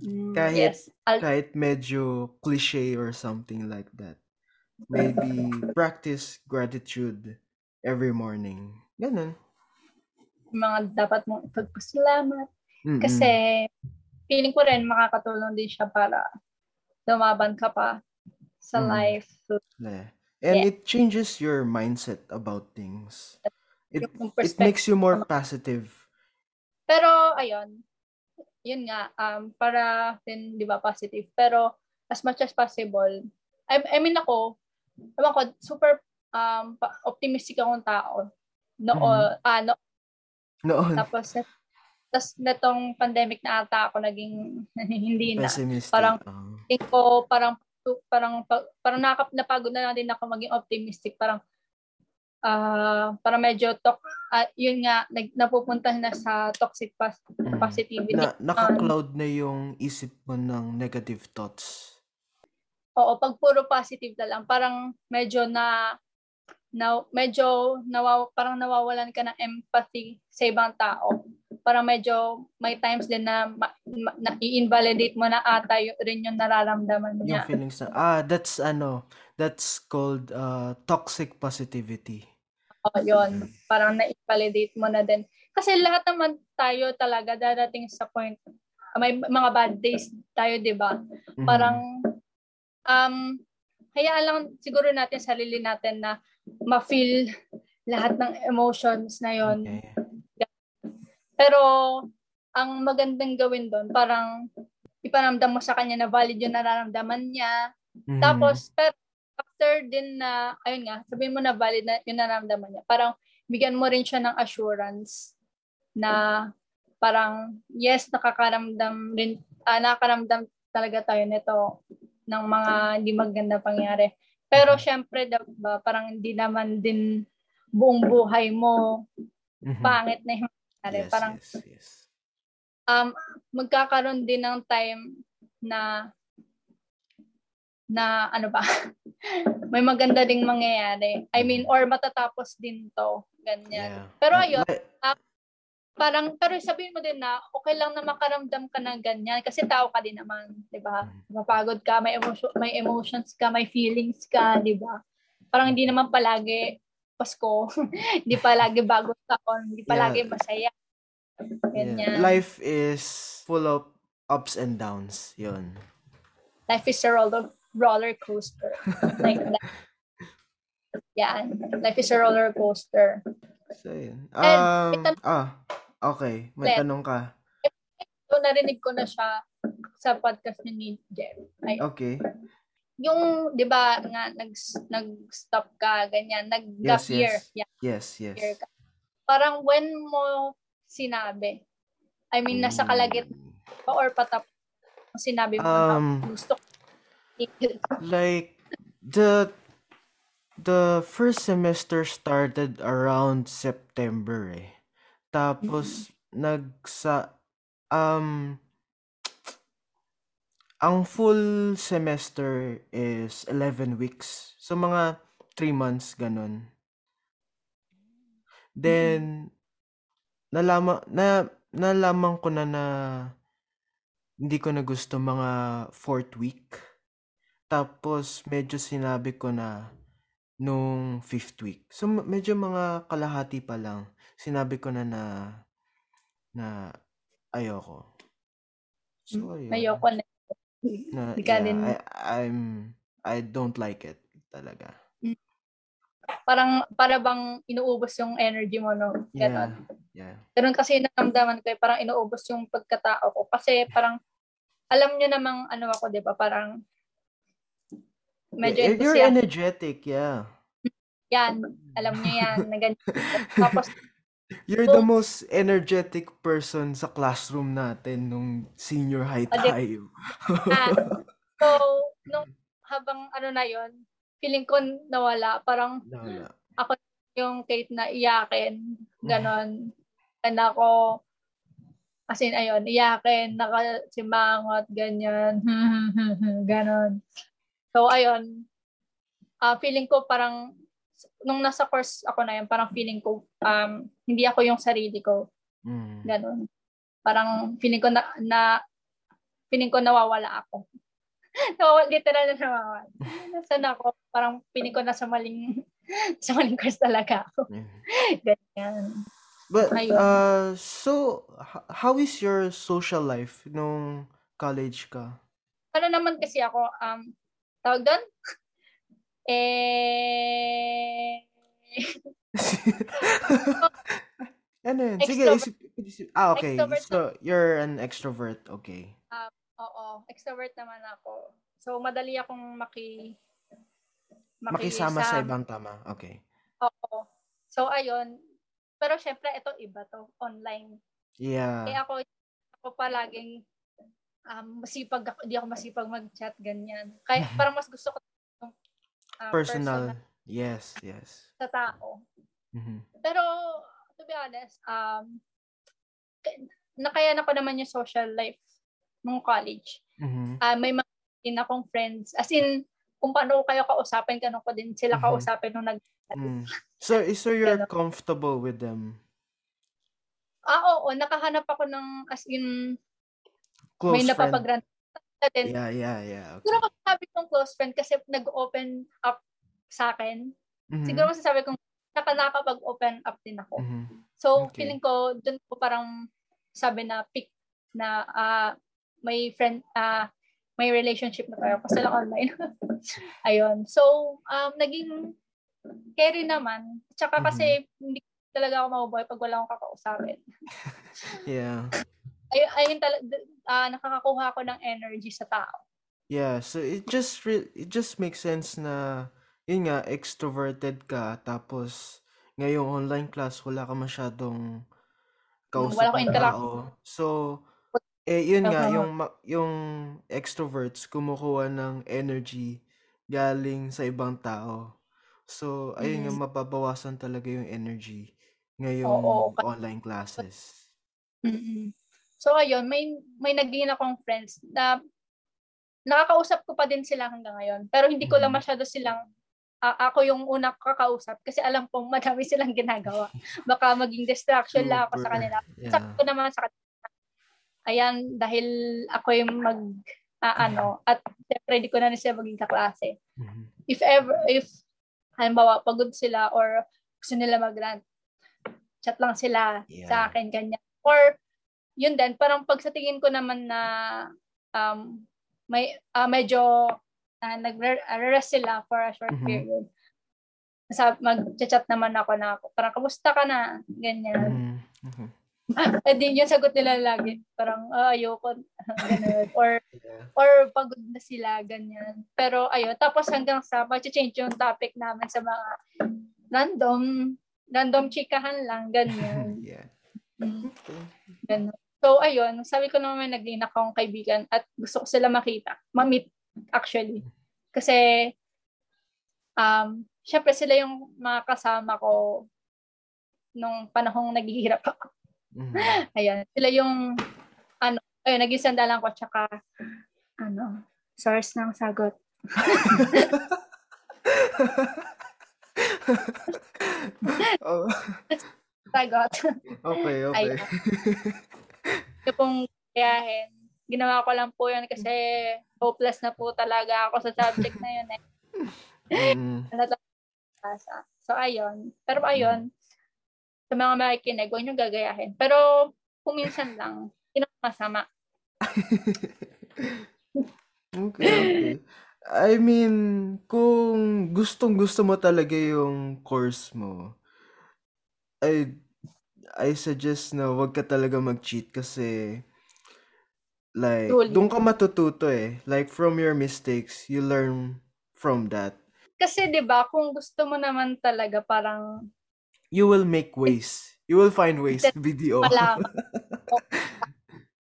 So, kahit medyo cliche or something like that. Maybe practice gratitude every morning. Ganun. Mga dapat mong ipagpasalamat. Kasi feeling ko rin makakatulong din siya para lumaban ka pa sa life. And it changes your mindset about things. It makes you more positive. Pero, ayun. Yun nga, para din, di ba, positive. Pero, as much as possible, I mean ako, super optimistic akong tao. Noon. Tapos netong pandemic na ata ako naging, hindi na. Pessimistic. Parang napagod na lang din ako maging optimistic. Para medyo yun nga napupunta na sa toxic positivity. Naka-cloud na yung isip mo ng negative thoughts. Oo, pag puro positive na lang, parang medyo parang nawawalan ka ng empathy sa ibang tao. Parang medyo may times din na i-invalidate mo na ata rin yung nararamdaman niya. Yung feelings na, that's called toxic positivity. Oh, yun. Parang na-invalidate mo na din. Kasi lahat naman tayo talaga darating sa point. May mga bad days tayo, di ba? Parang, hayaan lang siguro natin, sarili natin na ma-feel lahat ng emotions na yun. Okay. Pero, ang magandang gawin doon, parang iparamdam mo sa kanya na valid yung nararamdaman niya. Tapos, pero, after din na, ayun nga, sabihin mo na valid na yung nararamdaman niya. Parang, bigyan mo rin siya ng assurance na parang, yes, nakakaramdam talaga tayo nito ng mga hindi maganda pangyari. Pero, syempre, diba, parang hindi naman din buong buhay mo pangit na yung nangyari. Yes, parang, yes. Magkakaroon din ng time na na ano ba, may maganda ding mangyayari. I mean, or matatapos din to. Ganyan. Yeah. Pero ayun, parang, pero sabihin mo din na okay lang na makaramdam ka ng ganyan kasi tao ka din naman, di ba? Mapagod ka, may emotions ka, may feelings ka, di ba? Parang hindi naman palagi Pasko, hindi palagi bagong taon, hindi palagi masaya. Ganyan. Yeah. Life is full of ups and downs, yun. Life is a roller coaster. Like that. Yan. Life is a roller coaster. So, yun. Okay. May tanong ka. So, narinig ko na siya sa podcast ni Jeff. Okay. Yung, di ba, nga, nag-stop ka, ganyan, nag-gap year. Yes. Year ka. Parang when mo sinabi? I mean, nasa kalagitnaan pa or patap sinabi mo gusto ko. Like the first semester started around September . Tapos ang full semester is 11 weeks. So mga 3 months ganun. Then nalaman ko na hindi ko na gusto mga 4th week. Tapos, medyo sinabi ko na nung 5th week. So, medyo mga kalahati pa lang. Sinabi ko na ayoko. So, ayun. Ayoko na. I don't like it talaga. Parang, para bang inuubos yung energy mo, no? Ganon. Yeah. Ganun kasi naramdaman ko, parang inuubos yung pagkatao ko. Kasi parang, alam nyo namang ano ako, di ba? Parang, medyo enthusiastic. You're energetic, yeah. Yan, alam nyo yan. Tapos, you're the most energetic person sa classroom natin nung senior high tayo. So, nung habang ano na yon, feeling ko nawala. Parang, ako yung Kate na iyakin. Ganon. And ako, as in, ayun, iyakin, nakasimangot, ganyan, ganon. So, ayun, feeling ko parang, nung nasa course ako na yun, parang feeling ko, hindi ako yung sarili ko. Ganon. Parang, feeling ko feeling ko nawawala ako. So, literal na nawawala. Nasaan ako? Parang, feeling ko nasa maling course talaga ako. Ganyan. But so how is your social life nung college ka? Ano naman kasi ako tawag doon? Ano yun? Sige, okay. Extrovert. So you're an extrovert, okay. Oo, extrovert naman ako. So madali akong makisama sa ibang tama, okay. Oo. So ayun. Pero syempre, ito iba to. Online. Yeah. Kaya ako palaging masipag ako. Hindi ako masipag mag-chat, ganyan. Kaya parang mas gusto ko yung personal. Yes. Sa tao. Mm-hmm. Pero, to be honest, nakayan ako naman yung social life ng college. Mm-hmm. May mga din akong friends. As in, kung paano kayo kausapin, ganun ko din sila kausapin nung So you're comfortable with them? Oo. Nakahanap ako ng, as in, close may napapagrantan natin. Yeah. Okay. Siguro masasabi kong close friend kasi nag-open up sa akin. Mm-hmm. Siguro masasabi kong nakapag-open up din ako. Mm-hmm. So, feeling ko, dun ko parang sabi na pick na may friend, may relationship na tayo kasi lang online. Ayun. So, naging carry naman. Tsaka kasi hindi talaga ako mabubuhay pag wala akong kakausapin. Yeah. Ayun talaga, nakakakuha ako ng energy sa tao. Yeah, so it just makes sense na yun nga, extroverted ka tapos ngayong online class wala ka masyadong kausap ng tao. So, yung extroverts kumukuha ng energy galing sa ibang tao. So, ayun yung mababawasan talaga yung energy ngayong online classes. So, ayun, may naging akong friends na Nakakausap ko pa din sila hanggang ngayon. Pero hindi ko lang masyado silang, ako yung una kakausap kasi alam ko madami silang ginagawa. Baka maging distraction lang ako sa kanila. Yeah. Sabi ko naman sa kanila. Ayan, dahil ako yung at syempre hindi ko na siya maging kaklase. Mm-hmm. If halimbawa, pagod sila or gusto nila mag-rant, chat lang sila sa akin, ganyan. Or, yun din, parang pag sa tingin ko naman na medyo nag-rest sila for a short period. Mag-chat naman ako na parang, kamusta ka na? Ganyan. Eh din yung sagot nila lagi. Parang, ayoko. Ganyan. Or pagod na sila, ganyan. Pero ayun, tapos hanggang sa mag-change yung topic namin sa mga random chikahan lang, ganyan. Yeah. Ganyan. So, ayun, sabi ko naman nag-in akong kaibigan at gusto ko sila ma-meet actually. Kasi, syempre sila yung mga kasama ko nung panahong naghihirap ako. Mm-hmm. Ayan, sila yung, naging sandalan ko tsaka, source ng sagot. Oh. Sagot. Okay. Ayan. Ito pong gayahin. Ginawa ko lang po yun kasi hopeless na po talaga ako sa subject na yun eh. So, ayun. Pero ayun, sa mga makikinig, huwag nyo gagayahin. Pero, kuminsan lang, pinakamasama. Okay. I mean, kung gustong-gusto mo talaga yung course mo, I suggest na wag ka talaga mag-cheat kasi like doon ka matututo eh. Like from your mistakes, you learn from that. Kasi 'di ba, kung gusto mo naman talaga parang you will make ways. You will find ways to video.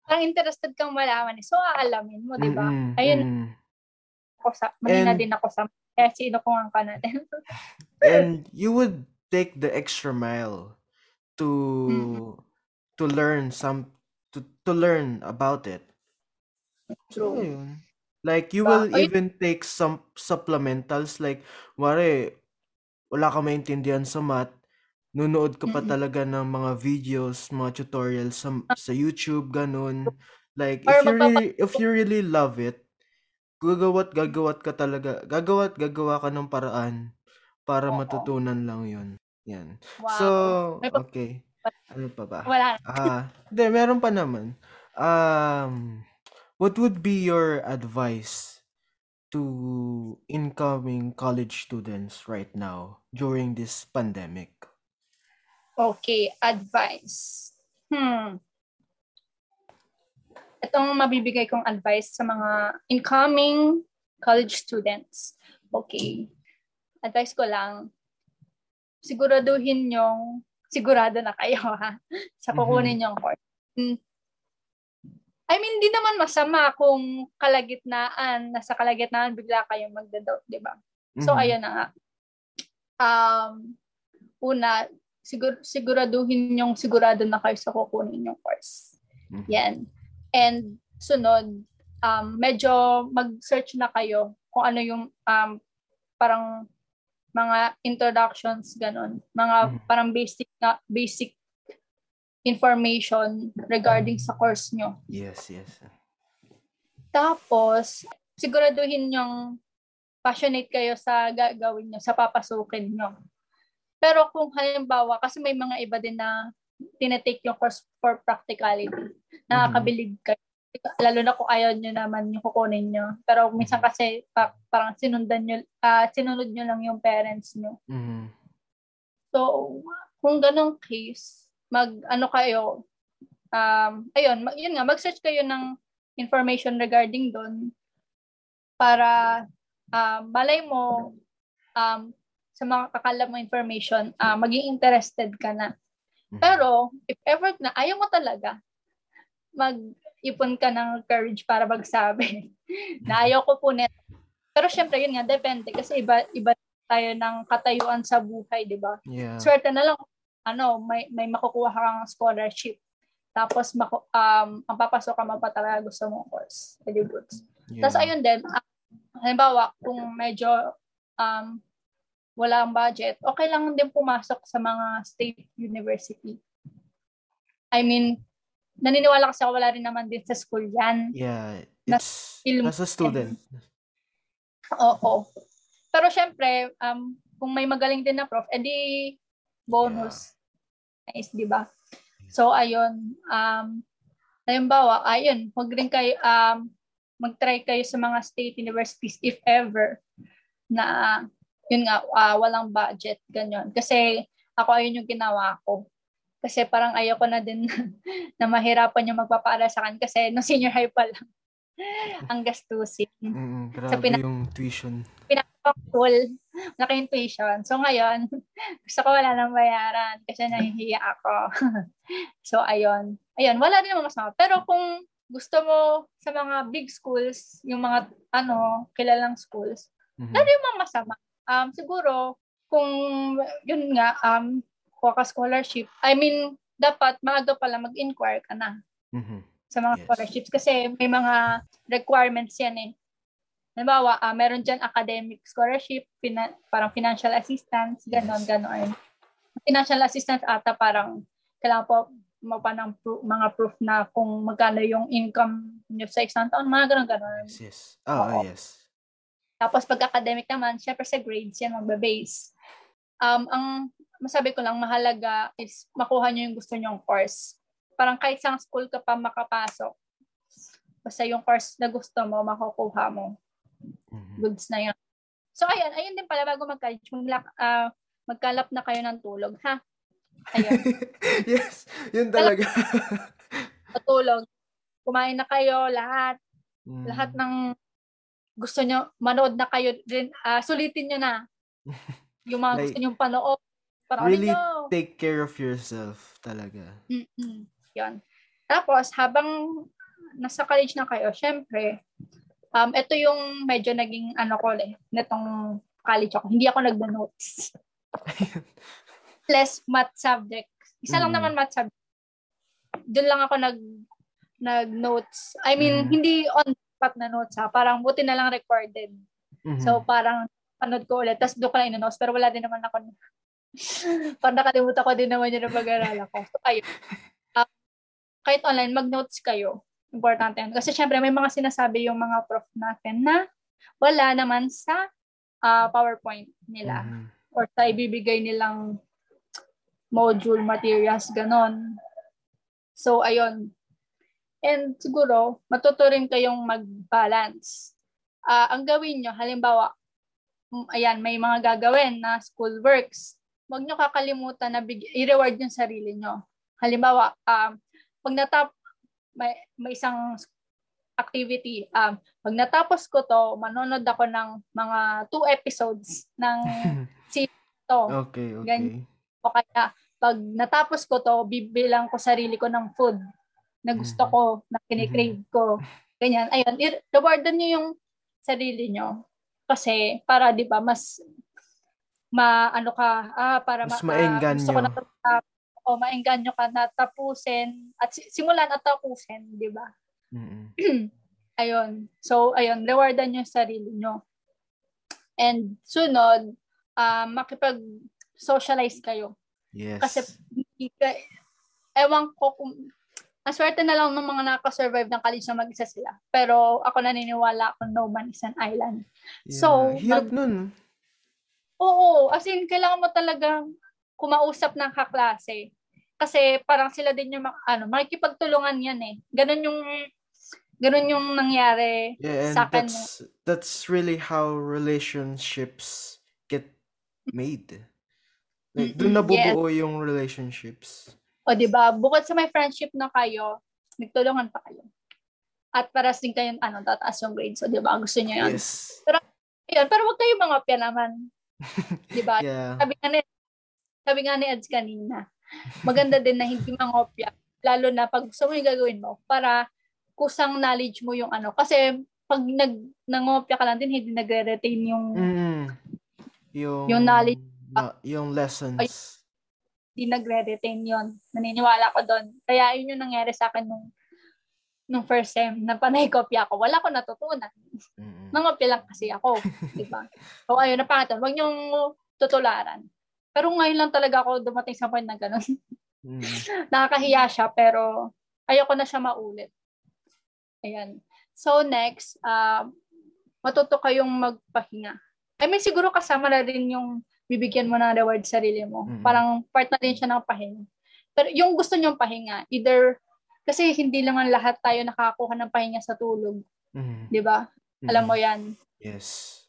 Parang interested kang malaman, so aalamin mo, 'di ba? Ayun. Manina din ako sa kasi inukuhan ka natin. And you would take the extra mile to learn to learn about it. True. So, like you will even take some supplementals like wala ka maintindihan sa math, nunood ka pa talaga ng mga videos, mga tutorials sa YouTube ganun. Like if you really love it, gagawa ka ng paraan para matutunan lang 'yon. Yan. Wow. So, okay. Ano pa ba? Wala. Meron pa naman. What would be your advice to incoming college students right now during this pandemic? Okay, advice. Itong mabibigay kong advice sa mga incoming college students. Okay. Advice ko lang, sigurado na kayo ha, sa kukunin yung course. I mean, di naman masama kung nasa kalagitnaan, bigla kayong magda-doubt, di ba? So, ayun na nga. Una, siguraduhin yung sigurado na kayo sa kukunin yung course. Yan. And, sunod, medyo mag-search na kayo kung ano yung, parang, mga introductions, ganun. Mga parang basic information regarding sa course nyo. Yes. Tapos, siguraduhin yung passionate kayo sa gagawin nyo, sa papasukin nyo. Pero kung halimbawa, kasi may mga iba din na tinatake yung course for practicality. Nakakabilib kayo. Lalo na kung ayaw nyo naman yung kukunin nyo. Pero minsan kasi parang sinunod nyo lang yung parents nyo. So, kung ganong case, mag-search kayo ng information regarding doon para malay mo sa mga kakalap mo information, maging interested ka na. Pero, if ever na ayaw mo talaga, mag-ipon ka ng courage para magsabi na ayaw ko po net. Pero syempre, yun nga, depende. Kasi iba tayo ng katayuan sa buhay, di ba? Yeah. Swerte na lang, may makukuha kang scholarship. Tapos, ang papasok ka mapatalaga gusto mong course. Really good. Yeah. Tapos ayun din, halimbawa kung medyo walang budget, okay lang din pumasok sa mga state university. I mean, naniniwala kasi ako wala rin naman din sa school yan. Yeah. It's, as a student. Oo. Pero syempre, kung may magaling din na prof, edi bonus. Yeah. Nice, di ba? So, ayun. Halimbawa, ayun, huwag rin kayo, mag-try kayo sa mga state universities if ever na, yun nga, walang budget, ganyan. Kasi, ako ayun yung ginawa ko. Kasi parang ayoko na din na mahirapan yung magpapaaral sa akin kasi no senior high pa lang ang gastusin. Grabe yung tuition. Pinaka-cool. Laki yung tuition. So ngayon, gusto ko wala nang bayaran kasi nahihiya ako. So ayun. Ayun, wala din naman masama. Pero kung gusto mo sa mga big schools, yung mga kilalang schools, lalo yung mga masama. Siguro, kung yun nga, Kuha scholarship. I mean, dapat maaga pala mag-inquire ka na sa mga scholarships kasi may mga requirements yan eh. Halimbawa, meron dyan academic scholarship, parang financial assistance, ganon. Financial assistance ata parang kailangan po mapa ng mga proof na kung magkano yung income nyo sa isang taon, mga ganon. Yes. Yes. Tapos pag academic naman, syempre sa grades yan magbe-base. Ang masabi ko lang, mahalaga is makuha nyo yung gusto nyong course. Parang kahit sa school ka pa makapasok, basta yung course na gusto mo, makukuha mo. Goods na yan. So, ayun din pala bago mag-college. Magkalap na kayo ng tulog, ha? Ayun. Yes, yun talaga. Tulog. Kumain na kayo, lahat. Lahat ng gusto nyo, manood na kayo din. Sulitin nyo na yung mga gusto nyong panood. Really take care of yourself talaga. Yun. Tapos, habang nasa college na kayo, syempre, ito yung medyo naging netong college ako. Hindi ako nagda-notes. Less math subject. Isa lang naman math subject. Doon lang ako nag-notes. I mean, hindi on spot na notes ha. Parang buti na lang recorded. So, parang panood ko ulit. Tapos doon ko lang in-notes. Pero wala din naman ako parang nakalimutan ko din naman yun na pag-aral ako. So, ayun. Kahit online, mag-notes kayo. Importante yan. Kasi syempre, may mga sinasabi yung mga prof natin na wala naman sa PowerPoint nila. Or sa ibibigay nilang module, materials, ganon. So, ayun. And siguro, matuturing kayong mag-balance. Ang gawin nyo, halimbawa, may mga gagawin na school works. Huwag nyo kakalimutan na i-reward yung sarili nyo. Halimbawa, pag may isang activity, pag natapos ko to, manonood ako ng mga 2 episodes ng series to. Okay. Ganyan. O kaya, pag natapos ko to, bibilang ko sarili ko ng food na gusto ko, na kinikrave ko. Ganyan. Ayun, rewardan nyo yung sarili nyo. Kasi, para di ba, mas para mas gusto ko na maengganyo ka na tapusin at simulan at tapusin, di ba? Ayun. So, ayun, rewardan yung sarili nyo. And sunod, makipag-socialize kayo. Yes. Kasi, ewan ko kung, ang swerte na lang ng mga nakasurvive ng college na mag-isa sila. Pero, ako naniniwala ako, no man is an island. Yeah. So, hirap nun. Oo, as in, kailangan mo talagang kumausap ng kaklase. Kasi parang sila din yung makikipagtulungan yan eh. Ganun yung nangyari sa akin. That's really how relationships get made. Like, doon nabubuo yung relationships. O diba, bukod sa may friendship na kayo, nagtulungan pa kayo. At paras din kayo, tataas yung grades. So diba, gusto niya yan. Yes. Pero huwag kayo mga opya naman. Diba? Yeah. Sabi nga ni Eds kanina, maganda din na hindi mangopya, lalo na pag gusto mo yung gagawin mo, para kusang knowledge mo yung Kasi pag nangopya ka lang din, hindi nagre-retain yung knowledge. Yung lessons. Ay, hindi nagre-retain yun. Naniniwala ko doon. Kaya yun yung nangyari sa akin nung nung first time, napanay-copy ako. Wala ko natutunan. Mm-hmm. Nangopya lang kasi ako. Diba? So, ayun, napangatan. Huwag niyong tutularan. Pero ngayon lang talaga ako dumating sa point na gano'n. Mm-hmm. Nakakahiya siya, pero ayoko na siya maulit. Ayan. So, next, matuto kayong magpahinga. I mean, siguro kasama na rin yung bibigyan mo ng reward sarili mo. Mm-hmm. Parang part na rin siya ng pahinga. Pero yung gusto niyong pahinga, either... Kasi hindi naman lahat tayo nakakuha ng pahinga sa tulog. Mm. Di ba? Mm. Alam mo yan. Yes.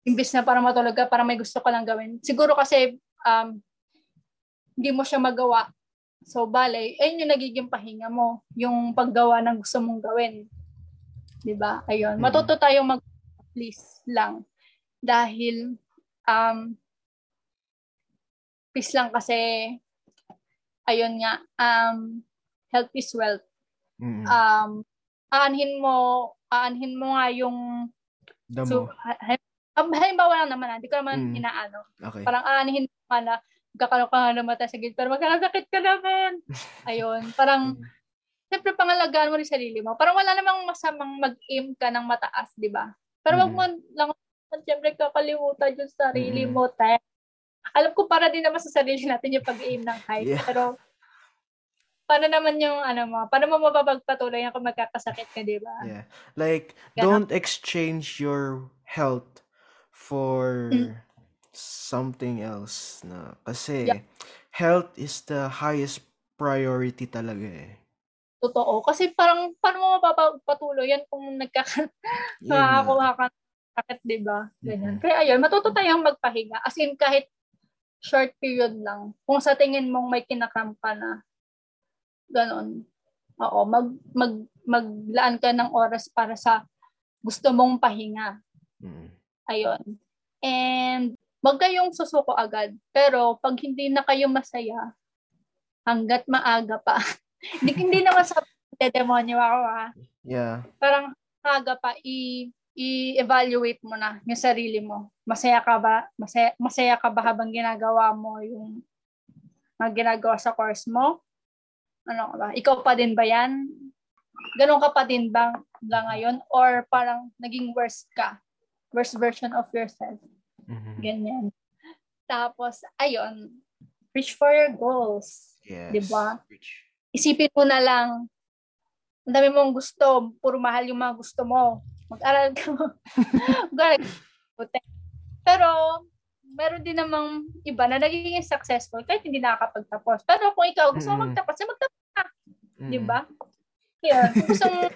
Imbis na para matulog ka, para may gusto ka lang gawin. Siguro kasi hindi mo siya magawa. So, bale, ayun yung nagiging pahinga mo. Yung paggawa ng gusto mong gawin. Di ba? Ayun. Mm. Matuto tayong mag-please lang. Dahil peace lang kasi ayun nga health is wealth. Mm-hmm. Aanhin mo nga yung damo. So, halimbawa lang naman, hindi ko naman inaano. Okay. Parang aanhin mo nga na magkakaroon ka nga namatay sa gilid, pero magkakasakit ka naman. Ayun, parang siyempre pangalagaan mo rin sarili mo. Parang wala namang masamang mag-aim ka ng mataas, di ba? Pero wag mo lang siyempre kakalimutan yung sarili mo. Alam ko para din naman sa sarili natin yung pag-aim ng height. Yeah. Pero paano naman yung paano mo mapapagpatuloy kung magkakasakit ka, di ba? Yeah. Like, don't exchange your health for something else. Na, kasi, health is the highest priority talaga eh. Totoo. Kasi parang, paano mo mapapagpatuloy yan kung nakakakuha ka sakit, di ba? Ganyan. Kaya ayun, matuto tayong magpahinga. As in, kahit short period lang. Kung sa tingin mong may kinakram ka na, ganon. Oo, maglaan ka ng oras para sa gusto mong pahinga. Mm. Ayun. And wag kayong susuko agad. Pero pag hindi na kayo masaya, hanggat maaga pa. hindi naman sa demonyo ako ha. Yeah. Parang maaga pa, i-evaluate mo na yung sarili mo. Masaya ka ba? Masaya ka ba habang ginagawa mo yung ginagawa sa course mo? Ano ba? Ikaw pa din ba yan? Ganon ka pa din ba ngayon? Or parang naging worse ka? Worse version of yourself. Mm-hmm. Ganyan. Tapos, ayun. Reach for your goals. Yes. Diba? Isipin mo na lang, ang dami mong gusto, puro mahal yung mga gusto mo. Mag-aral ka mo. Pero, meron din namang iba na naging successful kahit hindi nakakapagtapos. Pero kung ikaw gusto mong magtapos, magtapos ka. Mm. Diba? Yeah. Kung gusto mong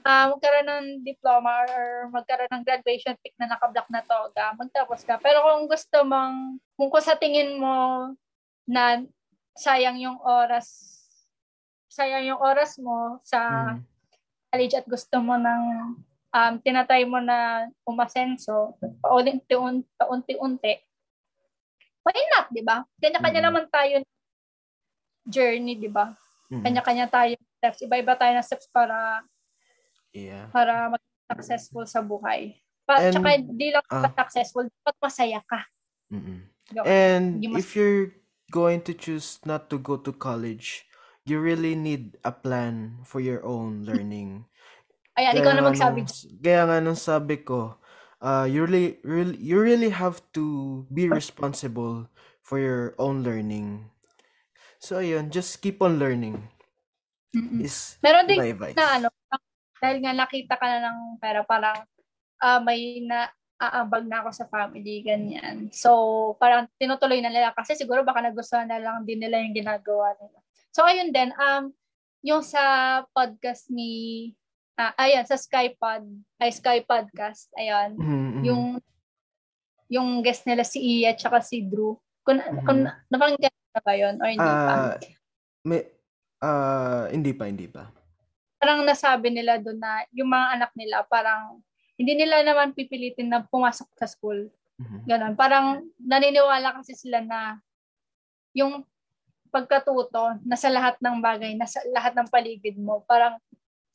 magkaroon ng diploma or magkaroon ng graduation pic na nakablock na toga, magtapos ka. Pero kung gusto mong, kung sa tingin mo na sayang yung oras mo sa college at gusto mo ng tinatay mo na umasenso, paunti-unti, why not, di ba? Kanya-kanya naman tayo journey, di ba? Kanya-kanya tayo steps. Iba-iba tayo ng steps para mag-successful sa buhay. Tsaka hindi lang successful, dapat masaya ka. And if you're going to choose not to go to college, you really need a plan for your own learning. Ayan, ikaw na magsabi. Kaya nga nung sabi ko, you really have to be responsible for your own learning. So, ayun, just keep on learning. Is meron din na dahil nga nakita ka na ng pera, parang may naaabag na ako sa family, ganyan. So, parang tinutuloy na nila kasi siguro baka nagustuhan na lang din nila yung ginagawa nila. So, ayun din, yung sa podcast ni... ayan, sa Sky Podcast, ayan, yung guest nila si Iya tsaka si Drew. Kung napakinggan na ba yun or hindi pa? Hindi pa. Parang nasabi nila doon na yung mga anak nila, parang hindi nila naman pipilitin na pumasok sa school. Ganon. Parang naniniwala kasi sila na yung pagkatuto nasa lahat ng bagay, nasa lahat ng paligid mo. Parang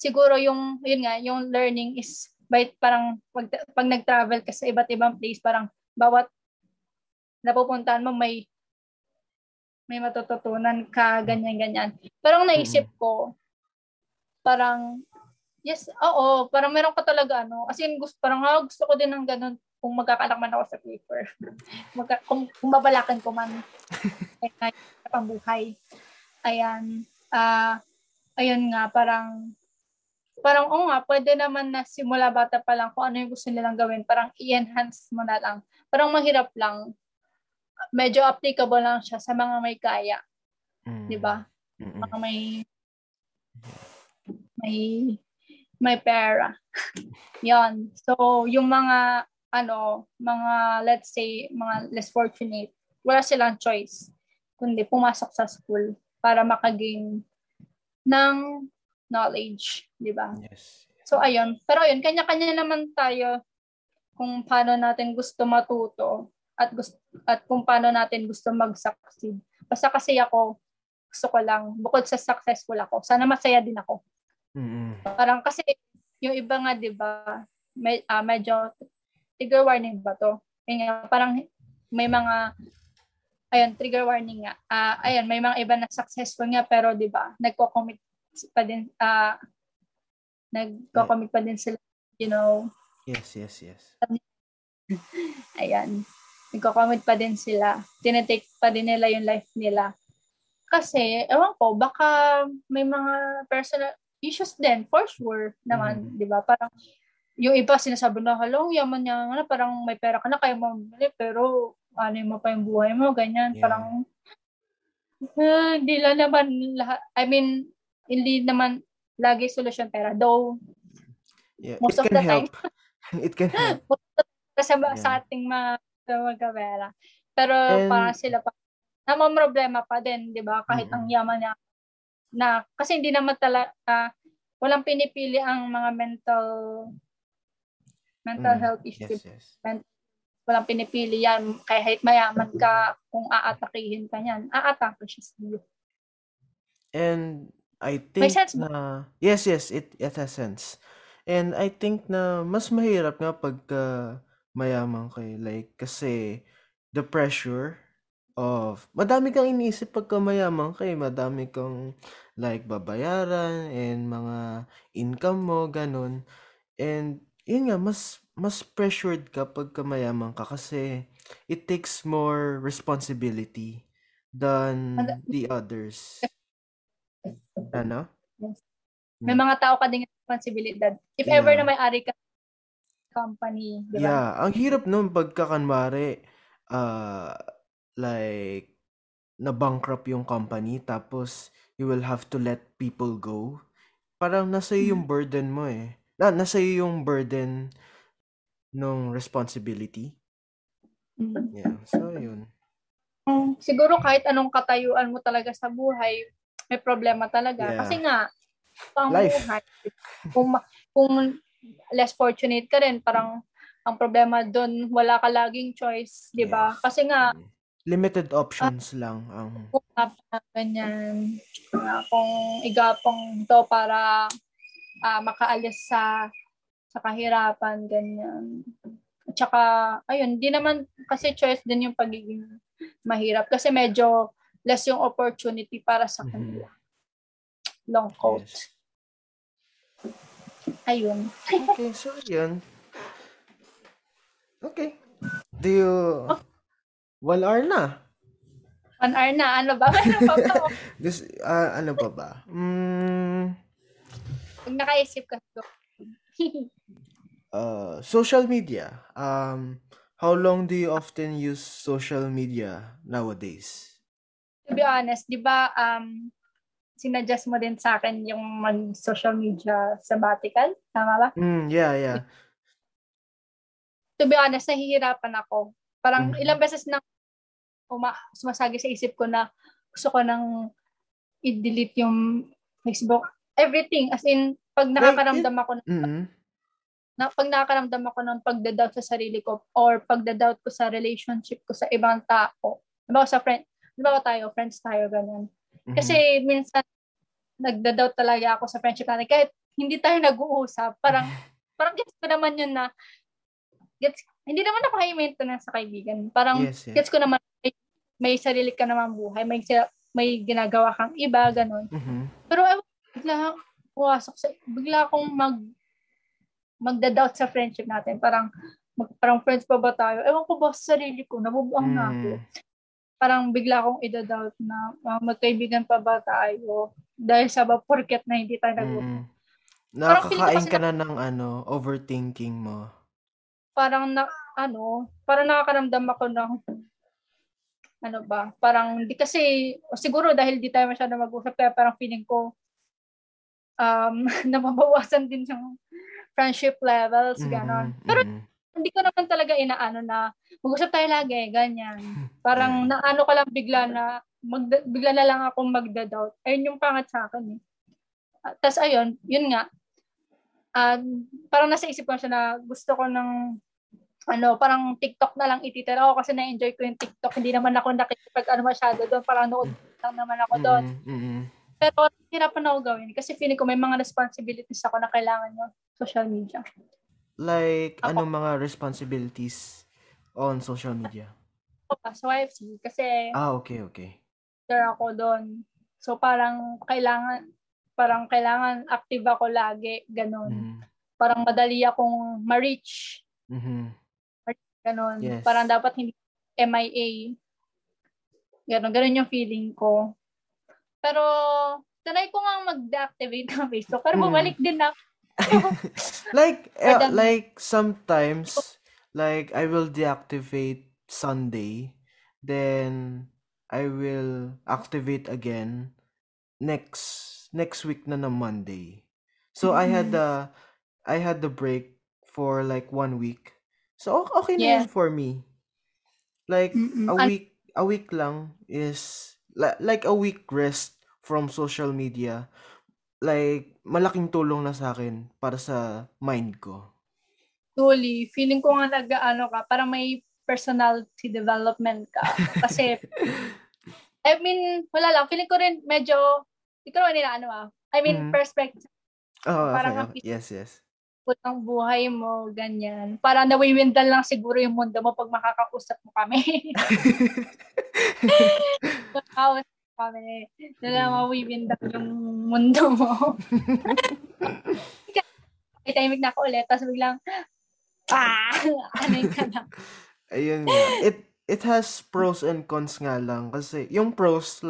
siguro yung, yun nga, yung learning is by parang pag nag-travel ka sa iba't ibang place, parang bawat napupuntahan mo may matututunan ka, ganyan-ganyan. Pero ang naisip ko, parang, yes, oo, parang meron ka talaga, ano, as in, gusto, parang gusto ko din ng ganun kung magkakaanak man ako sa paper. Kung babalakan ko man. Kaya pambuhay. Ayan. Ayun nga, parang, oo nga, pwede naman na simula bata pa lang kung ano yung gusto nilang gawin. Parang i-enhance mo na lang. Parang mahirap lang. Medyo applicable lang siya sa mga may kaya. Diba? Mga may pera. Yon. So, yung mga, ano, mga, let's say, mga less fortunate, wala silang choice, kundi pumasok sa school para makagain ng knowledge, di ba? Yes. So, ayun. Pero ayun, kanya-kanya naman tayo kung paano natin gusto matuto at kung paano natin gusto mag-succeed. Basta kasi ako, gusto ko lang, bukod sa successful ako, sana masaya din ako. Mm-hmm. Parang kasi, yung iba nga, di ba, medyo, trigger warning ba to? Ayun nga, parang may mga, ayun, trigger warning nga. Ayun, may mga iba na successful nga, pero di ba, nagko-commit pa din sila, you know. Yes. Ayan. Nagko-commit pa din sila. Tinetake pa din nila yung life nila. Kasi, ewan ko, baka may mga personal issues din, for sure naman, di ba? Parang, yung iba sinasabi na, hello, yaman niya na, parang may pera ka na, kaya mo bumili, pero ano mo pa yung buhay mo, ganyan. Yeah. Parang, hindi lang naman lahat, I mean, hindi naman lagi solusyon pera, though, yeah, most of the time, it can help. Sa ating mga pera. Pero parang sila pa, namang problema pa din, di ba? Kahit ang yaman niya, na, kasi hindi naman talaga, walang pinipili ang mga mental health issues. Yes. Walang pinipili yan. Kahit mayaman ka, kung aatakihin ka yan, aatake siya sa iyo. And I think na... Yes, it has sense. And I think na mas mahirap nga pagka mayaman kayo. Like, kasi the pressure of... Madami kang iniisip pagka mayaman kayo. Madami kang like babayaran and mga income mo, ganun. And yun nga, mas pressured ka pagka mayaman ka kasi it takes more responsibility than the others. Ano? Yes. May mga tao ka ding responsibilidad. If ever na may ari ka company, diba? Yeah, ang hirap nun pagkakanwari like na-bankrupt yung company tapos you will have to let people go. Parang nasa iyo yung burden mo eh. Nasa iyo yung burden nung responsibility. Yeah, so yun. Siguro kahit anong katayuan mo talaga sa buhay, may problema talaga. Yeah. Kasi nga, pangbuhay, kung less fortunate ka rin, parang ang problema doon, wala ka laging choice, di ba? Yes. Kasi nga, limited options lang. Kung ganyan, kung igapong to para makaalis sa kahirapan, ganyan. At saka, ayun, di naman kasi choice din yung pagiging mahirap kasi medyo less yung opportunity para sa kanila. Long coat. Yes. Ayun. Okay, so yun. Okay. Do you... Okay. 1 hour na. 1 hour na. Ano pa ba? This, ano pa ba? Pag nakaisip ka ito. Social media. How long do you often use social media nowadays? To be honest, di ba, sinadjust mo din sa akin yung mag-social media sabbatical? Tama ba? Yeah. To be honest, nahihirapan ako. Parang ilang beses na sumasagi sa isip ko na gusto ko nang i-delete yung Facebook. Everything. As in, pag nakakaramdam ako ng pag nakakaramdam ako ng pagda-doubt sa sarili ko or pagda-doubt ko sa relationship ko sa ibang tao. Diba sa friend? Diba tayo? Friends tayo, ganyan. Kasi minsan nagda-doubt talaga ako sa friendship natin. Kahit hindi tayo nag-uusap. Parang gets ko naman yun na hindi naman ako high-maintenance sa kaibigan. Parang gets ko naman may sarili ka naman buhay. May ginagawa kang iba, ganun. Pero pumasok sa, bigla akong magda-doubt sa friendship natin. Parang friends pa ba tayo? Ewan ko ba sa sarili ko, nabubuang na ako. Parang bigla akong ida-doubt na magkaibigan pa ba tayo dahil sa ba porket na hindi tayo nag-uusap. Nakakain ka na ng overthinking mo. Parang nakakaramdam ako ng parang di kasi, siguro dahil di tayo masyado mag-usap, kaya parang feeling ko nababawasan din yung friendship levels, gano'n. Pero hindi ko naman talaga na mag-usap tayo lagi, ganyan. Parang naano ka lang bigla na lang akong magda-doubt. Ayun yung pangat sa akin eh. Tapos ayun, yun nga. Parang nasa isip ko siya na gusto ko ng parang TikTok na lang ititira ako kasi na-enjoy ko yung TikTok. Hindi naman ako nakikipag masyado doon. Parang nood lang naman ako doon. Pero hirapan ako gawin kasi feeling ko may mga responsibilities ako na kailangan yung social media. Like, anong mga responsibilities on social media? So, YFC. Kasi... okay. There ako doon. So, parang kailangan active ako lagi. Ganon. Parang madali akong ma-reach. Ganon. Yes. Parang dapat hindi MIA. Ganon yung feeling ko. Pero, tanay ko nga mag-deactivate ng Facebook. Pero bumalik din na. Sometimes, I will deactivate Sunday. Then, I will activate again next week na Monday. So, I had the break for 1 week. So okay na yun for me. A week lang is a week rest from social media. Malaking tulong na sa akin para sa mind ko. Totally, feeling ko nga ka para may personality development ka kasi wala lang, feeling ko rin medyo ikaw nila perspective. Oh, okay. Yes. Putang buhay mo, ganyan. Para nawiwindal lang siguro yung mundo mo pag makakausap mo kami. Makakausap kami. Dala mawiwindal yung mundo mo. May timing na ako ulit. Tapos biglang, ka na. Ayun nga. It has pros and cons nga lang. Kasi yung pros,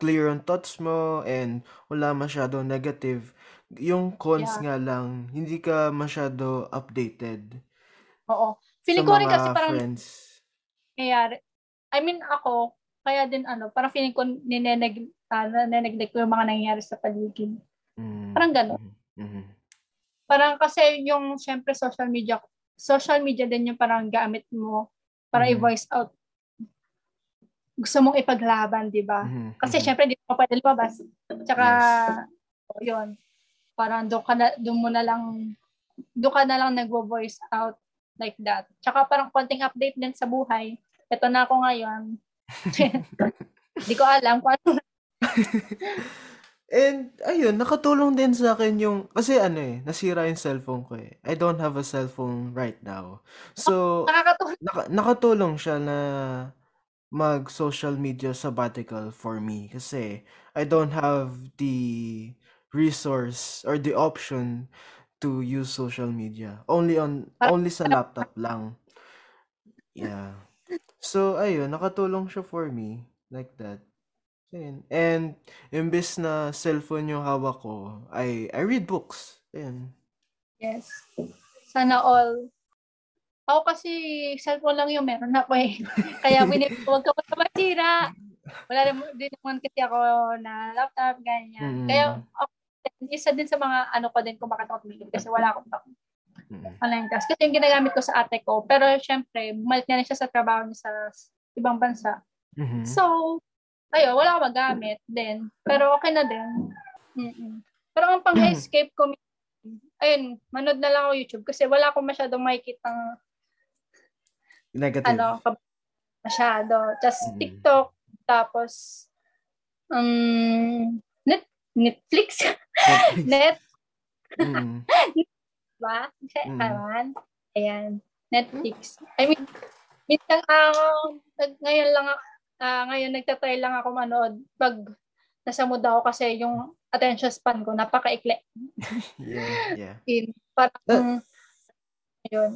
clear on thoughts mo and wala masyado negative. Yung cons nga lang, hindi ka masyado updated. Oo. Feeling ko rin kasi parang nangyayari. Ako, kaya din parang feeling ko nineneglect ko yung mga nangyayari sa paligid. Parang gano'n. Parang kasi yung, syempre, social media din yung parang gamit mo para i-voice out. Gusto mong ipaglaban, di ba? Kasi syempre, di mo pwede lumabas. Tsaka, yun. Parang doon ka na lang nagwo-voice out like that. Tsaka parang konting update din sa buhay. Ito na ako ngayon. Hindi ko alam kung ano. And ayun, nakatulong din sa akin yung kasi nasira yung cellphone ko eh. I don't have a cellphone right now. So nakatulong siya na mag-social media sabbatical for me kasi I don't have the resource or the option to use social media. Only sa laptop lang. Yeah. So, ayun, nakatulong siya for me. Like that. Ayun. And, imbes na cellphone yung hawak ko, I read books. Ayun. Yes. Sana all. Ako kasi, cellphone lang yung meron ako eh. Kaya, huwag ka pa masira. Wala din naman kasi ako na laptop, ganyan. Kaya, isa din sa mga ko din kung bakit ako tumigil kasi wala akong online class. Kasi yung ginagamit ko sa ate ko. Pero syempre, bumalik na siya sa trabaho niya sa ibang bansa. So, wala akong magamit din. Pero okay na din. Pero ang pang-escape ko, manood na lang ako YouTube kasi wala akong masyadong makikitang negative. Masyado. Just TikTok, tapos Netflix. Ba? Kailan? Ayan, Netflix. Minsan ngayon nagtatry lang ako manood pag nasa mood ako kasi yung attention span ko napakaikli. Parang yun.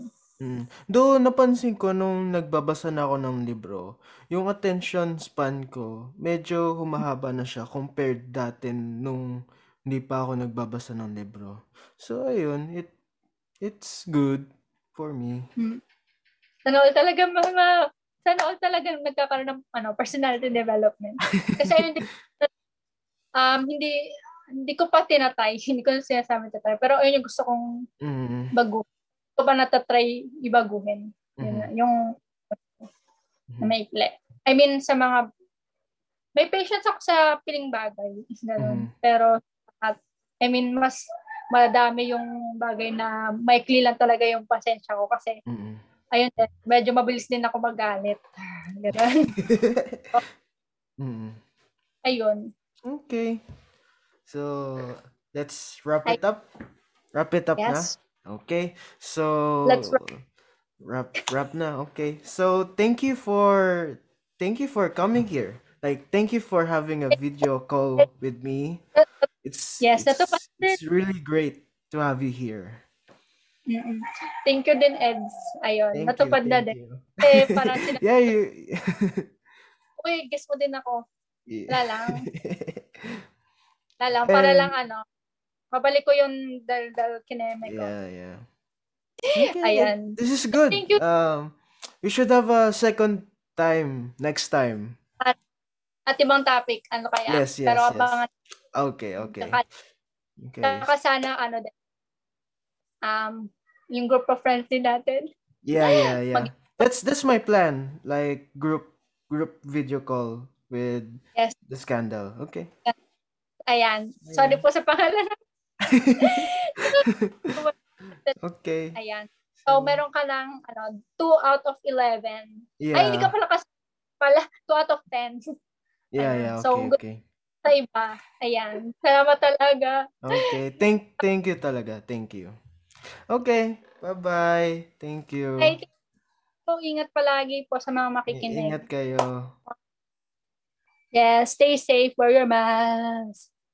Doon napansin ko nung nagbabasa na ako ng libro, yung attention span ko medyo humahaba na siya compared dati nung hindi pa ako nagbabasa ng libro. So ayun, it's good for me. Sana all talaga nagkakaroon ng personality development. Kasi ayun, hindi ko pa tinatry, hindi ko sinasabi tatry, pero ayun yung gusto kong bago. Ko ba natatry ibaguhin? Yung na may ikli. I mean, sa mga may patience ako sa piling bagay. Ganun. Pero, mas madami yung bagay na maikli lang talaga yung pasensya ko kasi ayun, medyo mabilis din ako magalit. Ganun. Ayun. Okay. So, let's wrap it up. Yes. Okay, so let's wrap na. Okay, so thank you for coming here. Like, thank you for having a video call with me. It's really great to have you here. Thank you din, Eds. Ayun, natupad na din. Eh, para sila. Yeah, Uy, guess mo din ako. Yeah. Lalang, para lang Pabalik ko yung dal kineme ko. Yeah. Okay, ayan. This is good. Thank you. We should have a second time next time. At ibang topic, kaya? Yes. Pero abangan. Okay. Okay. Saka sana, yung group of friends din natin. Yeah. That's my plan. Like, group video call with the scandal. Okay. Ayan. Sorry po sa pangalan. Okay. Ayan. So, meron ka ng 2 out of 11. Yeah. Ay, hindi ka pala kasi 2 out of 10. Yeah, okay. So, sa iba. Ayan. Salamat talaga. Okay. Thank you talaga. Thank you. Okay. Bye-bye. Thank you. Ay, so, ingat palagi po sa mga makikinig. Ingat kayo. Yes. Stay safe. Wear your mask.